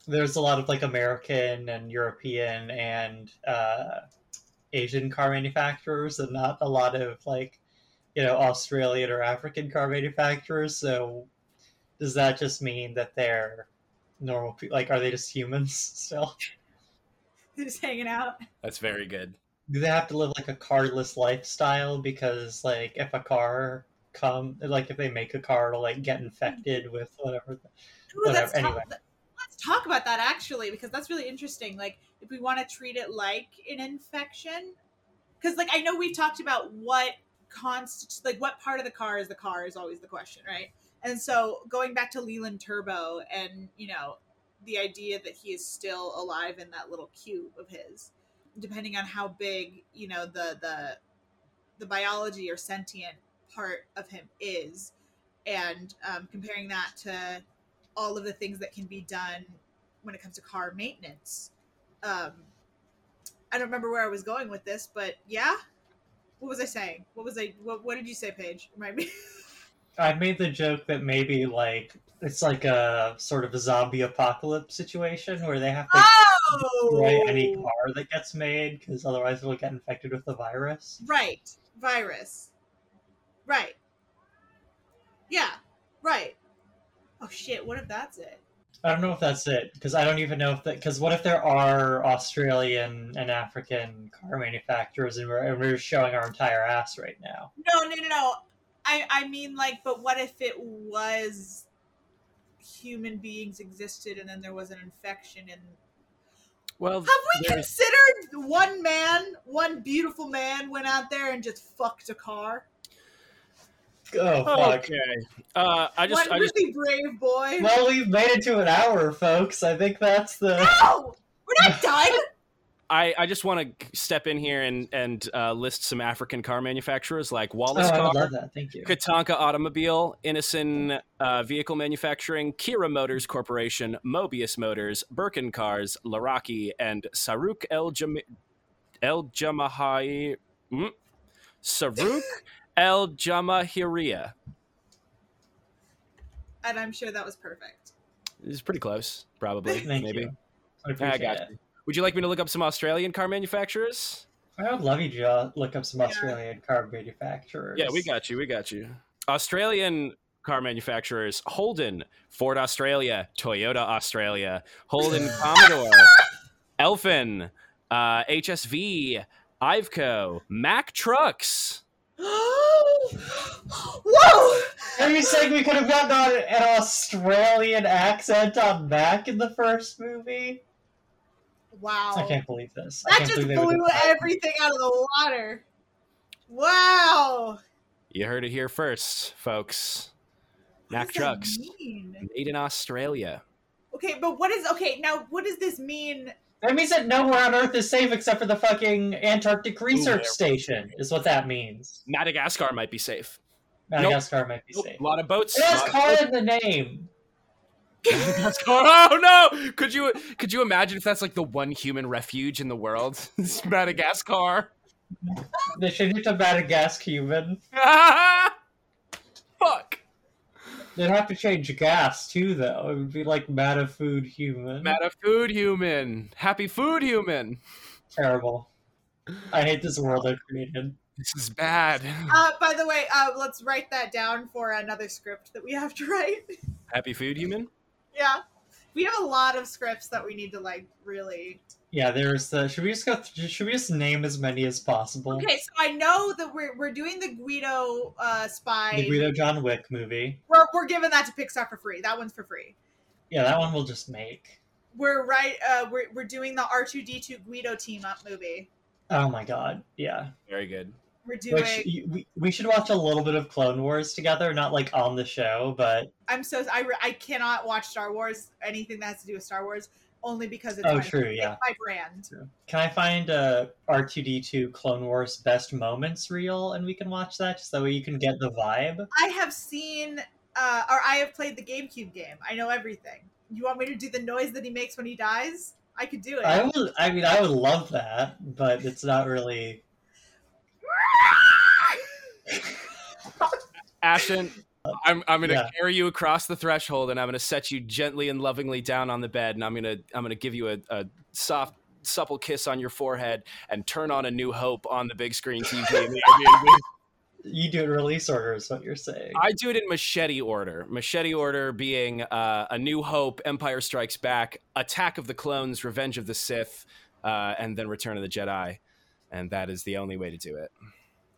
there's a lot of, American and European and, Asian car manufacturers, and not a lot of Australian or African car manufacturers. So does that just mean that they're normal people? Are they just humans still? They're just hanging out. That's very good. Do they have to live a carless lifestyle because if a car if they make a car, it'll get infected with whatever? Ooh, that's anyway. Talk about that actually, because that's really interesting. If we want to treat it like an infection, Because, like, I know we've talked about what constitutes, like, what part of the car is always the question, right? And so going back to Leland Turbo and, you know, the idea that he is still alive in that little cube of his, depending on how big, you know, the biology or sentient part of him is, and comparing that to all of the things that can be done when it comes to car maintenance. I don't remember where I was going with this, but yeah. What was I saying? What did you say, Paige? Remind me. I made the joke that maybe, like, it's like a sort of a zombie apocalypse situation where they have to destroy any car that gets made because otherwise it'll get infected with the virus. Right. Virus. Right. Yeah. Right. Oh, shit. What if that's it? I don't know if that's it, because I don't even know if that... Because what if there are Australian and African car manufacturers and we're showing our entire ass right now? No. I mean, like, but what if it was human beings existed and then there was an infection and... Well, have we considered one beautiful man went out there and just fucked a car? Oh, fuck. Okay. One really brave boy. Well, we've made it to an hour, folks. I think that's the... No! We're not done! I just want to step in here and list some African car manufacturers like Wallace Car, I would love that. Thank you. Katanka Automobile, Innocent Vehicle Manufacturing, Kira Motors Corporation, Mobius Motors, Birkin Cars, Laraki, and Saruk El Jamahiri. Saruk El Jamahiriya. And I'm sure that was perfect. It's pretty close, probably. Thank you. I got it. Would you like me to look up some Australian car manufacturers? I would love you to look up some Australian car manufacturers. Yeah, we got you. Australian car manufacturers: Holden, Ford Australia, Toyota Australia, Holden Commodore, Elfin, HSV, Iveco, Mack Trucks. Whoa! Are you saying we could have gotten an Australian accent on Mack in the first movie? Wow. I can't believe this. That just blew everything out of the water. Wow. You heard it here first, folks. Mack Trucks. Made in Australia. Okay, but what does this mean? That means that nowhere on Earth is safe except for the fucking Antarctic Research Station, is what that means. Madagascar might be safe. Madagascar might be safe. A lot of boats. It has car in the name. Oh no! Could you imagine if that's like the one human refuge in the world? It's Madagascar. They should get to Madagascar human. Fuck. They'd have to change gas too, though. It would be like Matafood human. Matafood human. Happy food human. Terrible. I hate this world I've created. This is bad. By the way, let's write that down for another script that we have to write. Happy food human. Yeah, we have a lot of scripts that we need to like really. Yeah, there's the. Should we just name as many as possible? Okay, so I know that we're doing the Guido spy. The Guido John Wick movie. We're giving that to Pixar for free. That one's for free. Yeah, that one we'll just make. We're right. We're doing the R2-D2 Guido team up movie. Oh my god! Yeah. Very good. We're doing. We should watch a little bit of Clone Wars together, not like on the show, but I cannot watch Star Wars, anything that has to do with Star Wars, only because it's my brand. True. Can I find a R2-D2 Clone Wars best moments reel and we can watch that just that way you can get the vibe? I have seen I have played the GameCube game. I know everything. You want me to do the noise that he makes when he dies? I could do it. I would love that, but it's not really. Ashton, I'm gonna carry you across the threshold, and I'm gonna set you gently and lovingly down on the bed, and I'm gonna give you a soft, supple kiss on your forehead, and turn on A New Hope on the big screen TV. You do it in release order, is what you're saying. I do it in machete order. Machete order being A New Hope, Empire Strikes Back, Attack of the Clones, Revenge of the Sith, and then Return of the Jedi, and that is the only way to do it.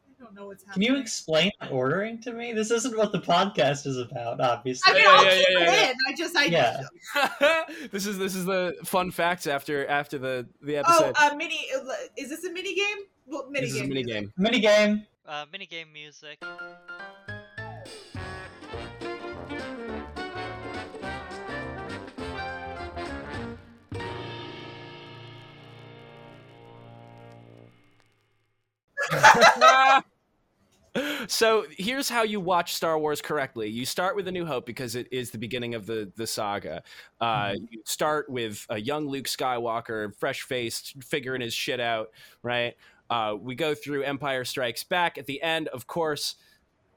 I don't know what's happening. Can you explain ordering to me? This isn't what the podcast is about, obviously. I mean, I'll keep it in. This is the fun facts after the episode. Oh, is this a mini game? Well, mini this game. Is a minigame. Minigame. Minigame music. So here's how you watch Star Wars correctly. You start with A New Hope because it is the beginning of the saga. You start with a young Luke Skywalker, fresh-faced, figuring his shit out, right? We go through Empire Strikes Back. At the end, of course,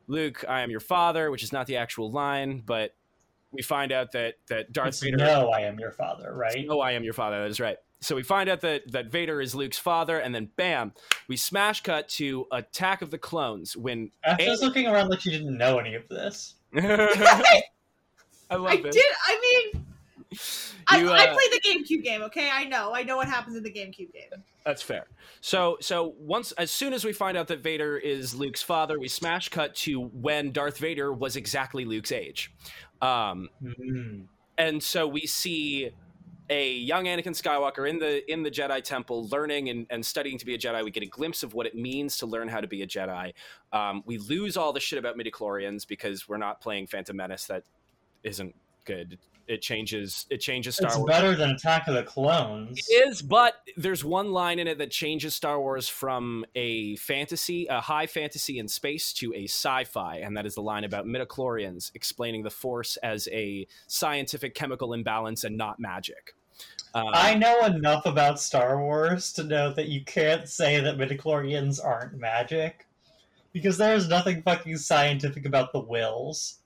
Luke, I am your father, which is not the actual line, but we find out that Darth Vader... No, I am your father, right? No, I am your father, that is right. So we find out that Vader is Luke's father, and then bam, we smash cut to Attack of the Clones. When I was looking around like you didn't know any of this. I love this. I played the GameCube game, okay? I know what happens in the GameCube game. That's fair. So as soon as we find out that Vader is Luke's father, we smash cut to when Darth Vader was exactly Luke's age. And so we see a young Anakin Skywalker in the Jedi Temple learning and studying to be a Jedi. We get a glimpse of what it means to learn how to be a Jedi. We lose all the shit about midichlorians because we're not playing Phantom Menace. That isn't good. It changes Star Wars. It's better than Attack of the Clones. It is, but there's one line in it that changes Star Wars from a high fantasy in space to a sci-fi, and that is the line about midichlorians explaining the Force as a scientific chemical imbalance and not magic. I know enough about Star Wars to know that you can't say that midichlorians aren't magic, because there's nothing fucking scientific about the wills.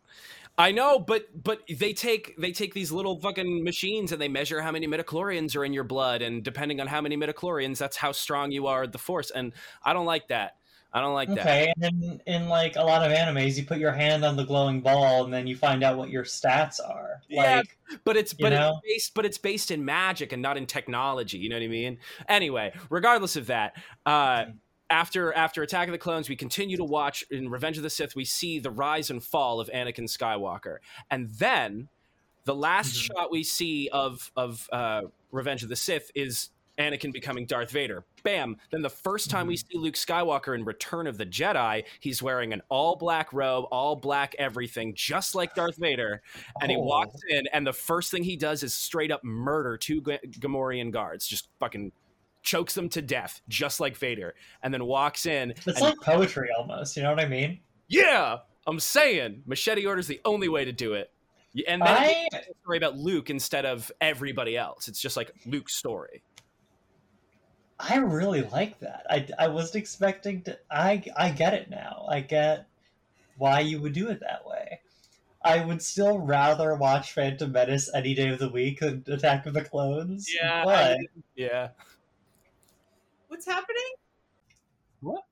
I know, but they take these little fucking machines and they measure how many midichlorians are in your blood, and depending on how many midichlorians, that's how strong you are at the Force. And I don't like that. Okay, and in like a lot of animes, you put your hand on the glowing ball and then you find out what your stats are. Like, yeah, but it's based in magic and not in technology. You know what I mean? Anyway, regardless of that. After Attack of the Clones, we continue to watch. In Revenge of the Sith, we see the rise and fall of Anakin Skywalker. And then the last shot we see of Revenge of the Sith is Anakin becoming Darth Vader. Bam! Then the first time we see Luke Skywalker in Return of the Jedi, he's wearing an all-black robe, all-black everything, just like Darth Vader. And he walks in, and the first thing he does is straight up murder two Gamorrean guards. Just fucking... chokes them to death, just like Vader, and then walks in. It's like poetry almost, you know what I mean? Yeah, I'm saying. Machete order's the only way to do it. And then it's a story about Luke instead of everybody else. It's just like Luke's story. I really like that. I wasn't expecting to... I get it now. I get why you would do it that way. I would still rather watch Phantom Menace any day of the week than Attack of the Clones. Yeah. But... yeah. What's happening? What?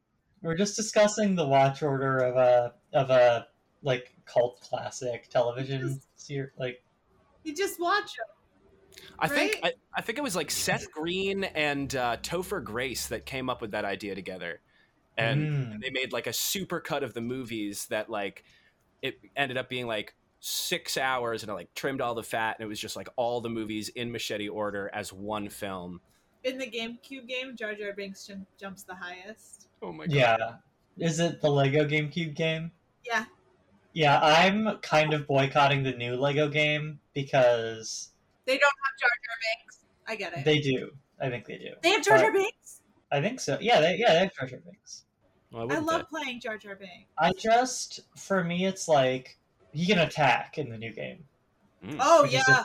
We're just discussing the watch order of a like cult classic television series. Like, you just watch it. I think it was like Seth Green and Topher Grace that came up with that idea together, and they made like a super cut of the movies that like it ended up being like 6 hours, and it like trimmed all the fat, and it was just like all the movies in machete order as one film. In the GameCube game, Jar Jar Binks jumps the highest. Oh my god. Yeah. Is it the Lego GameCube game? Yeah. Yeah, I'm kind of boycotting the new Lego game because... they don't have Jar Jar Binks. I get it. They do. I think they do. They have Jar Jar Binks? I think so. Yeah, they have Jar Jar Binks. Well, I love playing Jar Jar Binks. For me, it's like, he can attack in the new game. Oh, yeah.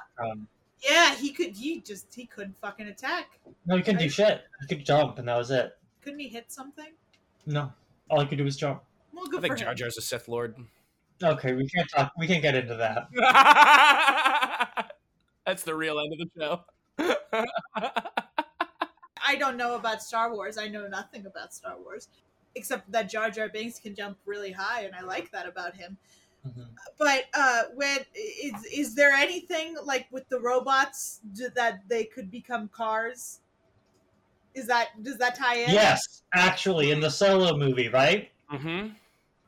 Yeah, he couldn't fucking attack. No, he couldn't do shit. He could jump, and that was it. Couldn't he hit something? No. All he could do was jump. Well, I think Jar Jar's a Sith Lord. Okay, we can't get into that. That's the real end of the show. I don't know about Star Wars. I know nothing about Star Wars. Except that Jar Jar Binks can jump really high, and I like that about him. Mm-hmm. But when is there anything like with the robots that they could become cars? Does that tie in? Yes, actually, in the Solo movie, right? Mm-hmm.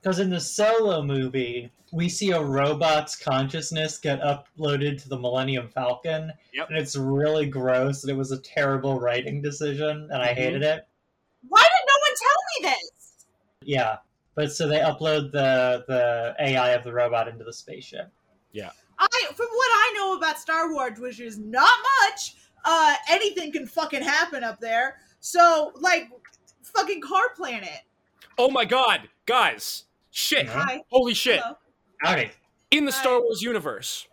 Because in the Solo movie, we see a robot's consciousness get uploaded to the Millennium Falcon, yep. And it's really gross, and it was a terrible writing decision, and I hated it. Why did no one pissed. Yeah, but so they upload the AI of the robot into the spaceship. Yeah. From what I know about Star Wars, which is not much, anything can fucking happen up there. So, like, fucking Car Planet. Oh my god, guys. Shit. Hi. Holy shit. Howdy. In the Star Wars universe,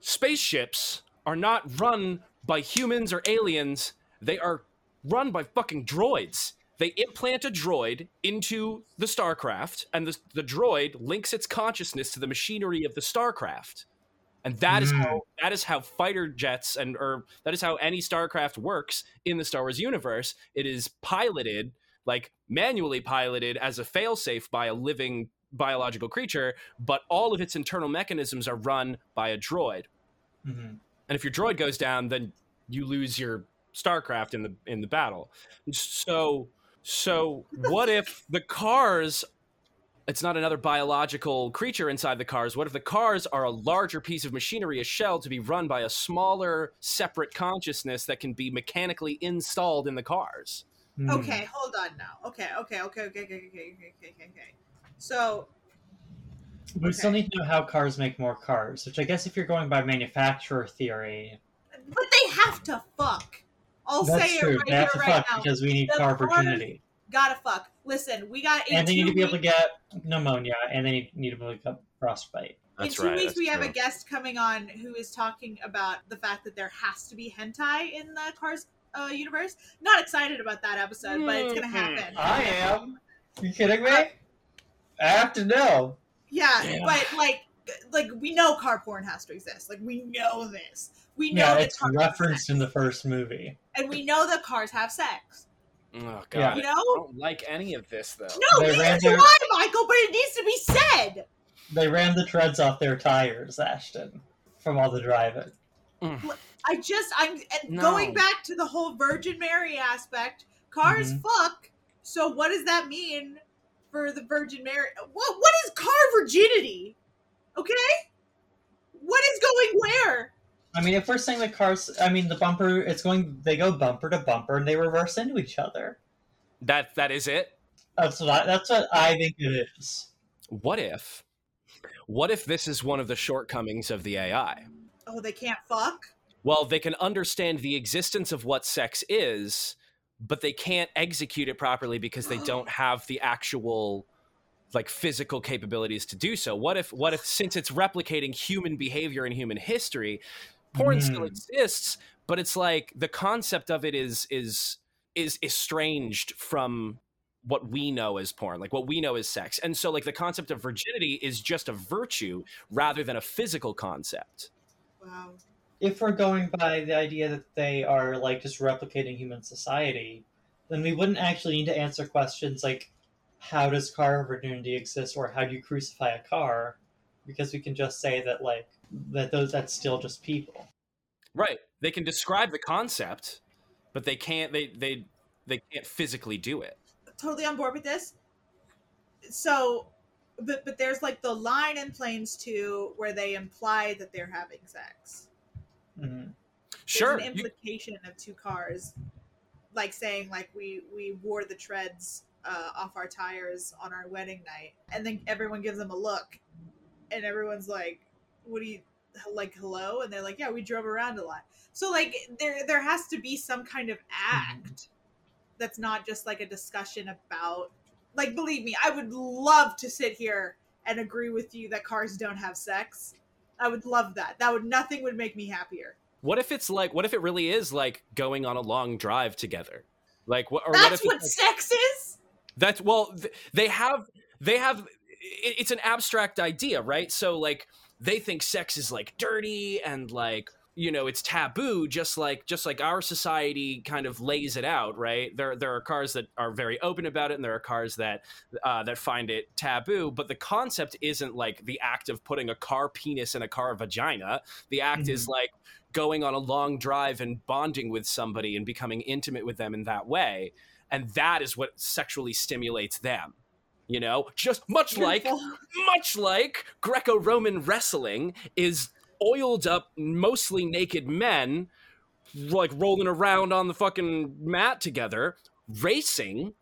spaceships are not run by humans or aliens. They are run by fucking droids. They implant a droid into the StarCraft, and the droid links its consciousness to the machinery of the StarCraft. And that is how fighter jets that is how any StarCraft works in the Star Wars universe. It is piloted, like manually piloted as a failsafe by a living biological creature, but all of its internal mechanisms are run by a droid. Mm-hmm. And if your droid goes down, then you lose your StarCraft in the battle. So what if the cars? It's not another biological creature inside the cars. What if the cars are a larger piece of machinery, a shell to be run by a smaller, separate consciousness that can be mechanically installed in the cars? Okay, hold on now. Okay. We still need to know how cars make more cars, which I guess if you're going by manufacturer theory... But they have to fuck. That's true, they have to fuck now. Because we need car virginity. Gotta fuck. Listen, we got... And they need to be able to get pneumonia, and they need to be able to get frostbite. In two weeks, we have a guest coming on who is talking about the fact that there has to be hentai in the Cars universe. Not excited about that episode, but it's gonna happen. I am. Are you kidding me? I have to know. Yeah, yeah. But like we know car porn has to exist. Like, we know this. We know that it's referenced in the first movie. And we know that cars have sex. Oh, God. Yeah. You know? I don't like any of this, though. No, neither do I, Michael, but it needs to be said. They ran the treads off their tires, Ashton, from all the driving. Mm. Going back to the whole Virgin Mary aspect, cars fuck, so what does that mean for the Virgin Mary? What is car virginity? Okay? What is going where? I mean, if we're saying the cars, I mean, the bumper, they go bumper to bumper and they reverse into each other. That is it? That's what I think it is. What if this is one of the shortcomings of the AI? Oh, they can't fuck? Well, they can understand the existence of what sex is, but they can't execute it properly because they don't have the actual... like physical capabilities to do so. What if since it's replicating human behavior and human history, porn still exists, but it's like the concept of it is estranged from what we know as porn, like what we know as sex. And so like the concept of virginity is just a virtue rather than a physical concept. Wow. If we're going by the idea that they are like just replicating human society, then we wouldn't actually need to answer questions like, how does car virginity exist, or how do you crucify a car? Because we can just say that, like, that's still just people. Right. They can describe the concept, but they can't. They can't physically do it. Totally on board with this. So, but there's like the line in Planes 2 where they imply that they're having sex. Mm-hmm. Sure. There's an implication of two cars, like saying like we wore the treads off our tires on our wedding night, and then everyone gives them a look, and everyone's like, "What do you like? Hello?" And they're like, "Yeah, we drove around a lot." So like, there has to be some kind of act that's not just like a discussion about. Like, believe me, I would love to sit here and agree with you that cars don't have sex. I would love that. Nothing would make me happier. What if it really is like going on a long drive together? Like, sex is. That's they have it's an abstract idea, right? So like they think sex is like dirty and like, you know, it's taboo, just like our society kind of lays it out, right? There are cars that are very open about it, and there are cars that that find it taboo, but the concept isn't like the act of putting a car penis in a car vagina. The act is like going on a long drive and bonding with somebody and becoming intimate with them in that way. And that is what sexually stimulates them, you know? Just much like Greco-Roman wrestling is oiled up, mostly naked men, like rolling around on the fucking mat together, racing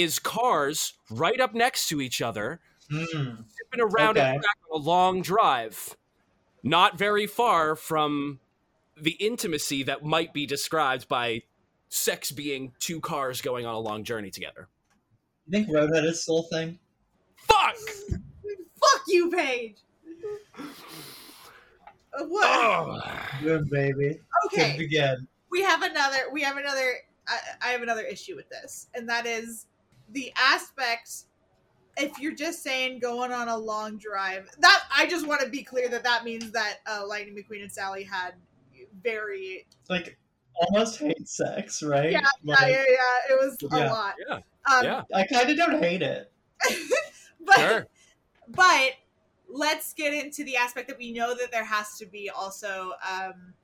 is cars right up next to each other, zipping around a track on a long drive, not very far from the intimacy that might be described by sex being two cars going on a long journey together. You think Roadhead is still a thing? Fuck! Fuck you, Paige! What? Oh, good baby. Okay. Good begin. We have another. I have another issue with this, and that is the aspect. If you're just saying going on a long drive, that I just want to be clear that means that Lightning McQueen and Sally had very almost hate sex, right? Yeah, yeah. It was a lot. Yeah, yeah. I kind of don't hate it, but let's get into the aspect that we know that there has to be also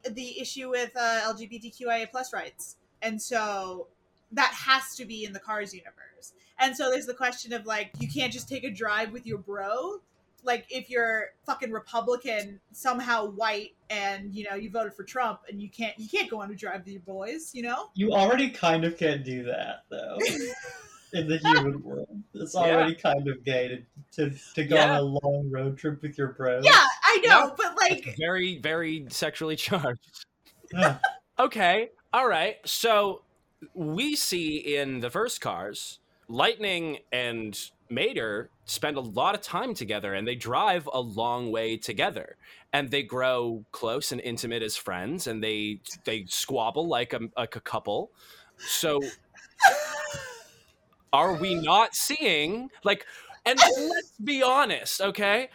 the issue with LGBTQIA plus rights. And so that has to be in the Cars universe. And so there's the question of, you can't just take a drive with your bro. If you're fucking Republican, somehow white, and, you voted for Trump, and you can't go on a drive with your boys, You already kind of can do that, though. In the human world. It's already kind of gay to go on a long road trip with your bros. Yeah, I know, but That's very, very sexually charged. Yeah. Okay, all right. So we see in the first Cars, Lightning and Mater spend a lot of time together, and they drive a long way together, and they grow close and intimate as friends, and they squabble like a couple. So... Are we not seeing, and let's be honest, okay?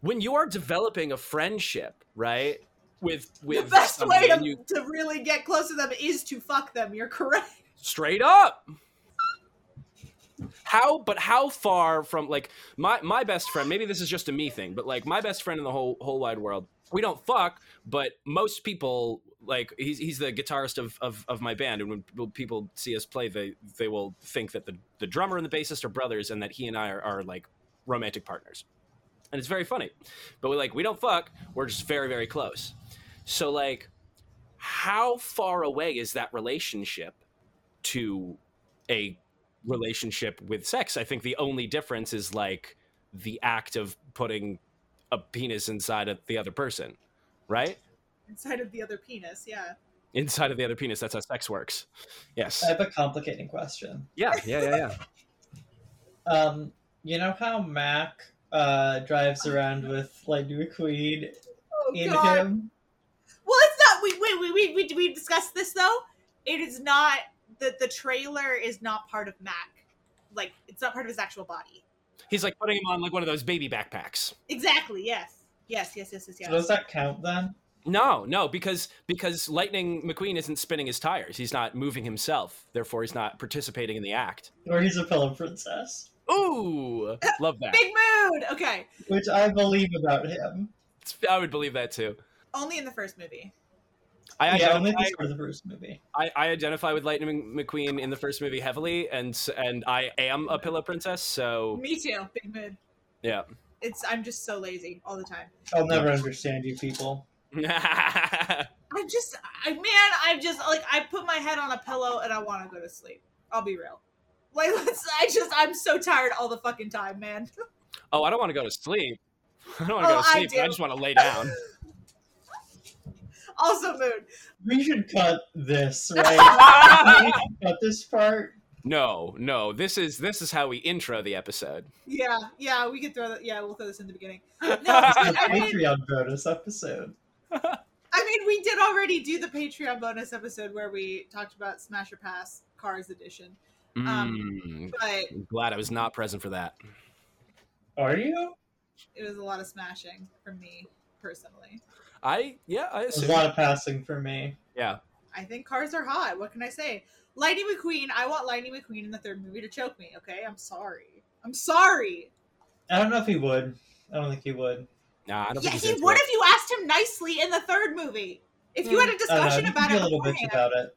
When you are developing a friendship, right, with the best way to really get close to them is to fuck them. You're correct. Straight up. How far from, my best friend, maybe this is just a me thing, but, my best friend in the whole wide world, we don't fuck, but most people... he's the guitarist of my band, and when people see us play, they will think that the drummer and the bassist are brothers, and that he and I are romantic partners, and it's very funny. But we don't fuck; we're just very, very close. So how far away is that relationship to a relationship with sex? I think the only difference is the act of putting a penis inside of the other person, right? Inside of the other penis, yeah. Inside of the other penis, that's how sex works. Yes. I have a complicating question. Yeah. You know how Mac drives around with Lightning McQueen in him? Well, it's not... We discussed this, though. It is not... The trailer is not part of Mac. It's not part of his actual body. He's, putting him on, one of those baby backpacks. Exactly, yes. Yes. So does that count, then? No, because Lightning McQueen isn't spinning his tires. He's not moving himself. Therefore, he's not participating in the act. Or he's a pillow princess. Ooh, love that. Big mood. Okay. Which I believe about him. I would believe that too. Only in the first movie. Only in the first movie. I identify with Lightning McQueen in the first movie heavily, and I am a pillow princess. So. Me too. Big mood. Yeah. I'm just so lazy all the time. I'll never understand you people. I put my head on a pillow and I want to go to sleep. I'll be real. I'm so tired all the fucking time, man. Oh, I don't want to go to sleep. I just want to lay down. Also, mood. We should cut this, right? We should cut this part. No. This is how we intro the episode. Yeah. We could throw that. Yeah, we'll throw this in the beginning. No, Patreon bonus episode. We did already do the Patreon bonus episode where we talked about Smash or Pass Cars Edition. But I'm glad I was not present for that. Are you? It was a lot of smashing for me personally. I assume. It was a lot of passing for me. Yeah. I think cars are hot. What can I say? Lightning McQueen. I want Lightning McQueen in the third movie to choke me. Okay, I'm sorry. I don't know if he would. I don't think he would. Nah, I don't. Yeah, he would if you asked him nicely in the third movie. If you had a discussion about it, a little bitch about it.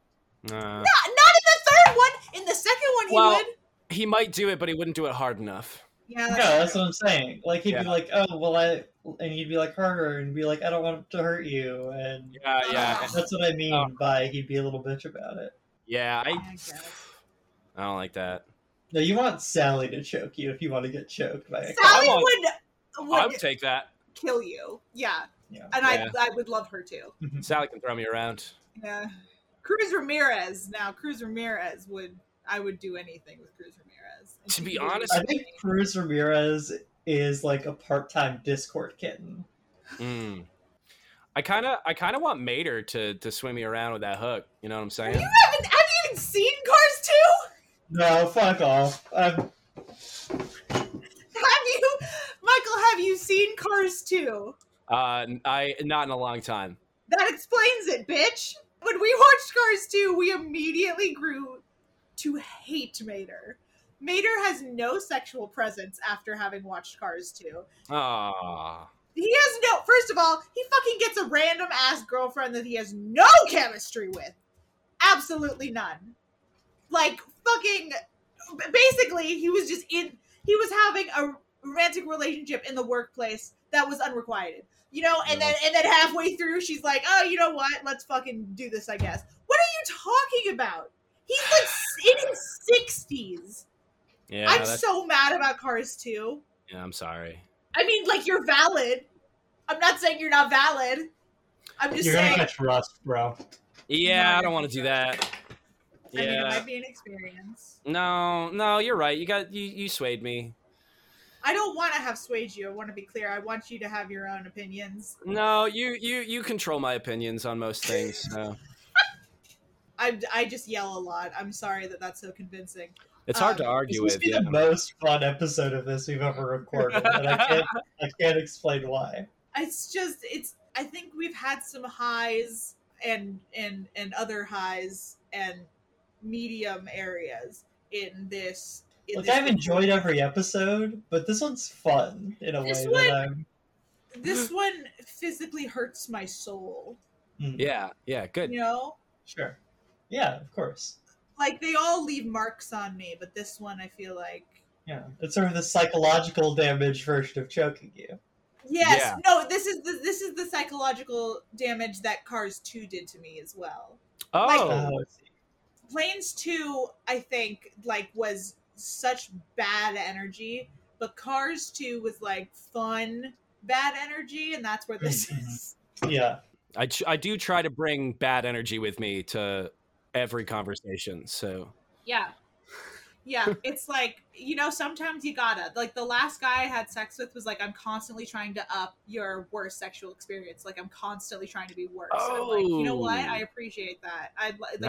Not in the third one. In the second one, he would. He might do it, but he wouldn't do it hard enough. Yeah, that's what I'm saying. He'd be like, "Oh, well, I," and he'd be like harder, and be like, "I don't want to hurt you," and that's what I mean by he'd be a little bitch about it. Yeah, I don't like that. No, you want Sally to choke you if you want to get choked by a Sally car. I would take that. Kill you. Yeah. And yeah. I would love her too. Sally can throw me around. Yeah. Cruz Ramirez I would do anything with Cruz Ramirez. And to be honest, I think Cruz Ramirez is like a part-time Discord kitten. Mm. I kind of want Mater to swim me around with that hook. You know what I'm saying? Have you even seen Cars 2? No, fuck off. Have you seen Cars 2? Not in a long time. That explains it, bitch. When we watched Cars 2, we immediately grew to hate Mater. Mater has no sexual presence after having watched Cars 2. Aww. He has no... First of all, he fucking gets a random-ass girlfriend that he has no chemistry with. Absolutely none. Like, fucking... Basically, he was having a romantic relationship in the workplace that was unrequited. You know? And then halfway through, she's like, oh, you know what? Let's fucking do this, I guess. What are you talking about? He's, like, in his 60s. Yeah, I'm so mad about Cars 2. Yeah, I'm sorry. I mean, like, you're valid. I'm not saying you're not valid. I'm just saying... You're gonna catch rust, bro. Yeah, I don't want to do that. I mean, it might be an experience. No, you're right. You swayed me. I don't want to have swayed you. I want to be clear. I want you to have your own opinions. No, you control my opinions on most things. So. I just yell a lot. I'm sorry that that's so convincing. It's hard to argue with. This must be the most fun episode of this we've ever recorded, and I can't explain why. It's I think we've had some highs and other highs and medium areas in this. I've enjoyed every episode, but this one's fun in a way that I'm... This one physically hurts my soul. Mm. Yeah, good. You know? Sure. Yeah, of course. Like, they all leave marks on me, but this one I feel like... Yeah, it's sort of the psychological damage version of choking you. Yes, no, this is the psychological damage that Cars 2 did to me as well. Oh! Like, Planes 2, I think, like, was such bad energy, but Cars 2 was, like, fun, bad energy, and that's where this is. Yeah. I do try to bring bad energy with me to... every conversation, so yeah it's like, you know, sometimes you gotta, like, the last guy I had sex with was like, I'm constantly trying to up your worst sexual experience, like, I'm constantly trying to be worse. Oh. I'm like, you know what, I appreciate that.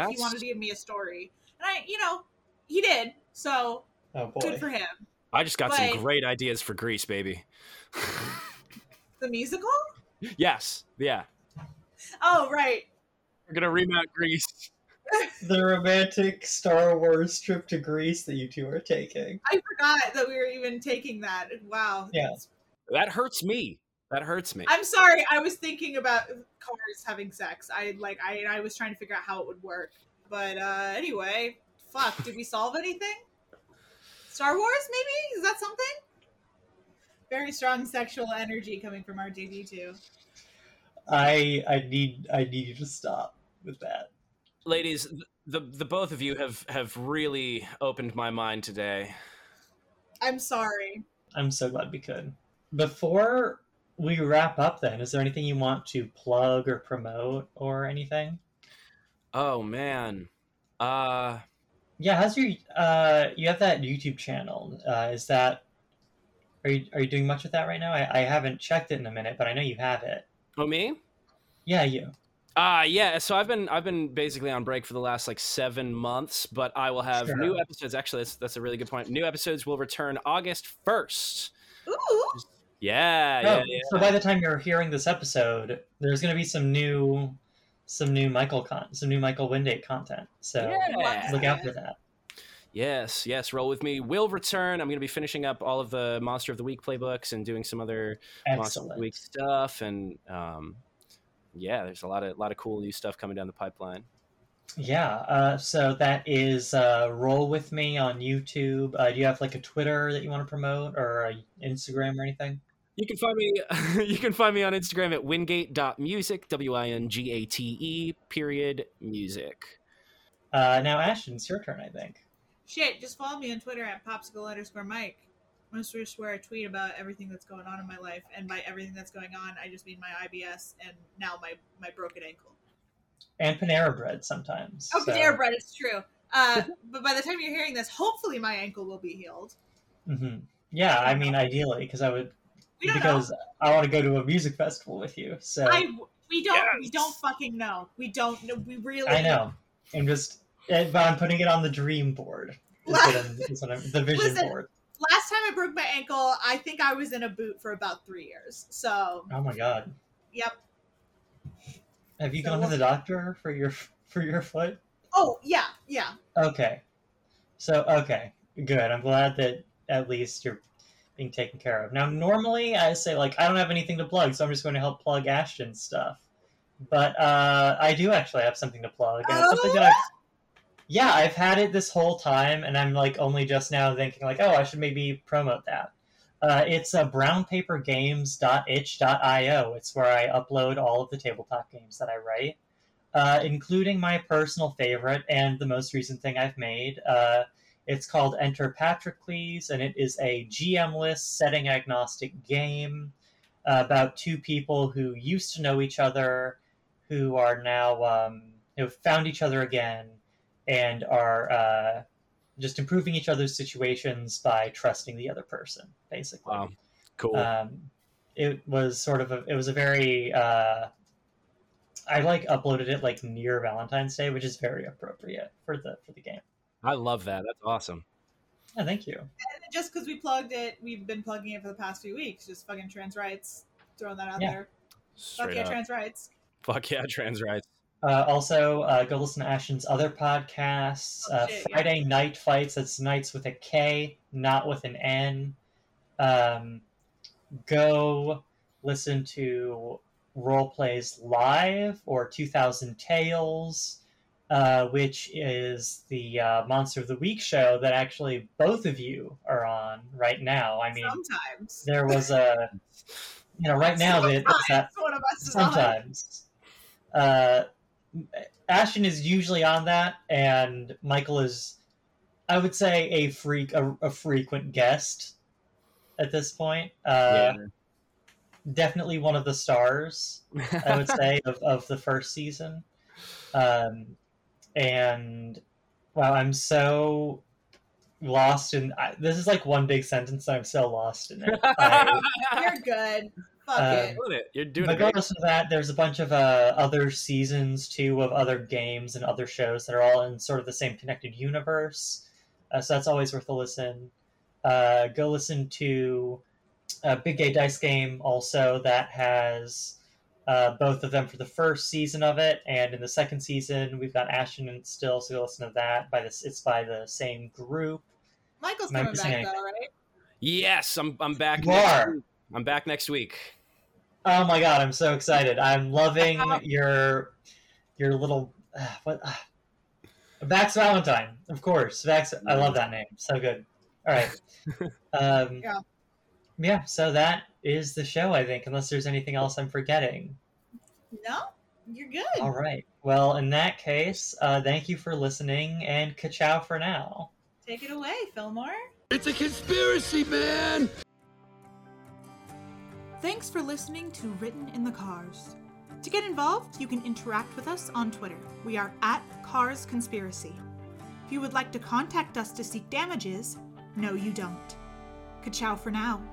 He wanted to give me a story, and I, you know, he did, so good for him. I just got some great ideas for Grease, baby. The musical? Yes. Yeah. Oh, right, we're gonna remount Grease. The romantic Star Wars trip to Greece that you two are taking. I forgot that we were even taking that. Wow. Yeah. That hurts me. I'm sorry. I was thinking about cars having sex. I was trying to figure out how it would work. But anyway, fuck. Did we solve anything? Star Wars, maybe? Is that something? Very strong sexual energy coming from R2-D2. I need you to stop with that. Ladies, the both of you have really opened my mind today. I'm sorry. I'm so glad we could. Before we wrap up, then, is there anything you want to plug or promote or anything? Oh, man. Yeah, how's your... you have that YouTube channel. Is that... Are you doing much with that right now? I haven't checked it in a minute, but I know you have it. Oh, me? Yeah, you. Yeah, so I've been basically on break for the last, like, 7 months, but I will have new episodes. Actually, that's a really good point. New episodes will return August 1st. Ooh! Yeah. So by the time you're hearing this episode, there's going to be some new Michael Wingate content. So look out for that. Yes, roll with me. Will return. I'm going to be finishing up all of the Monster of the Week playbooks and doing some other Monster of the Week stuff, and yeah, there's a lot of cool new stuff coming down the pipeline. Yeah, so that is Roll With Me on YouTube. Do you have, like, a Twitter that you want to promote, or Instagram or anything? You can find me on Instagram at wingate.music, wingate.music. Now, Ashton, it's your turn, I think. Shit, just follow me on Twitter at popsicle_Mike. I'm going to swear a tweet about everything that's going on in my life. And by everything that's going on, I just mean my IBS and now my broken ankle. And Panera Bread sometimes. Oh, so. Panera Bread, it's true. But by the time you're hearing this, hopefully my ankle will be healed. Mm-hmm. Yeah, I mean, ideally, because I would... Because I want to go to a music festival with you, so... We don't fucking know. We don't know. We really... I know. I'm just... But I'm putting it on the dream board. The vision board. Last time I broke my ankle, I think I was in a boot for about 3 years, so... Oh my god. Yep. Have you gone to the doctor for your foot? Oh, yeah. Okay. So, good. I'm glad that at least you're being taken care of. Now, normally I say, like, I don't have anything to plug, so I'm just going to help plug Ashton's stuff. But I do actually have something to plug. And it's something that I've had it this whole time, and I'm, like, only just now thinking, like, oh, I should maybe promote that. It's brownpapergames.itch.io. It's where I upload all of the tabletop games that I write, including my personal favorite and the most recent thing I've made. It's called Enter Patrocles, and it is a GM-less, setting-agnostic game about two people who used to know each other, who are now who have found each other again, and are... just improving each other's situations by trusting the other person, basically. Wow. Cool. It was a very I uploaded it near Valentine's Day, which is very appropriate for the game. I love that. That's awesome. Yeah, thank you. And just because we plugged it, we've been plugging it for the past few weeks. Just fucking trans rights, throwing that out there. Trans rights. Fuck yeah, trans rights. Also, go listen to Ashton's other podcasts. Friday Night Fights. That's nights with a K, not with an N. Go listen to Role Plays Live or 2000 Tales, which is the Monster of the Week show that actually both of you are on right now. I mean, sometimes there was a, you know, right now that one of us is sometimes. On. Ashton is usually on that, and Michael is, I would say, a frequent guest at this point. Definitely one of the stars, I would say, of the first season. And wow, I'm so lost in this is one big sentence, and I'm so lost in it. You're good. Fuck it. You're doing it. Regardless of that, there's a bunch of other seasons, too, of other games and other shows that are all in sort of the same connected universe. So that's always worth a listen. Go listen to Big Gay Dice Game also that has both of them for the first season of it. And in the second season, we've got Ashton and Still, so go listen to that. It's by the same group. Michael's coming back, though, right? Yes, I'm back. You are. I'm back next week. Oh my god, I'm so excited. I'm loving your little Vax Valentine, of course. Vax, I love that name. So good. All right. Yeah, so that is the show, I think, unless there's anything else I'm forgetting. No, you're good. All right. Well, in that case, thank you for listening, and ka-chow for now. Take it away, Fillmore. It's a conspiracy, man! Thanks for listening to Written in the Cars. To get involved, you can interact with us on Twitter. We are @CarsConspiracy. If you would like to contact us to seek damages, no you don't. Ka-chow for now.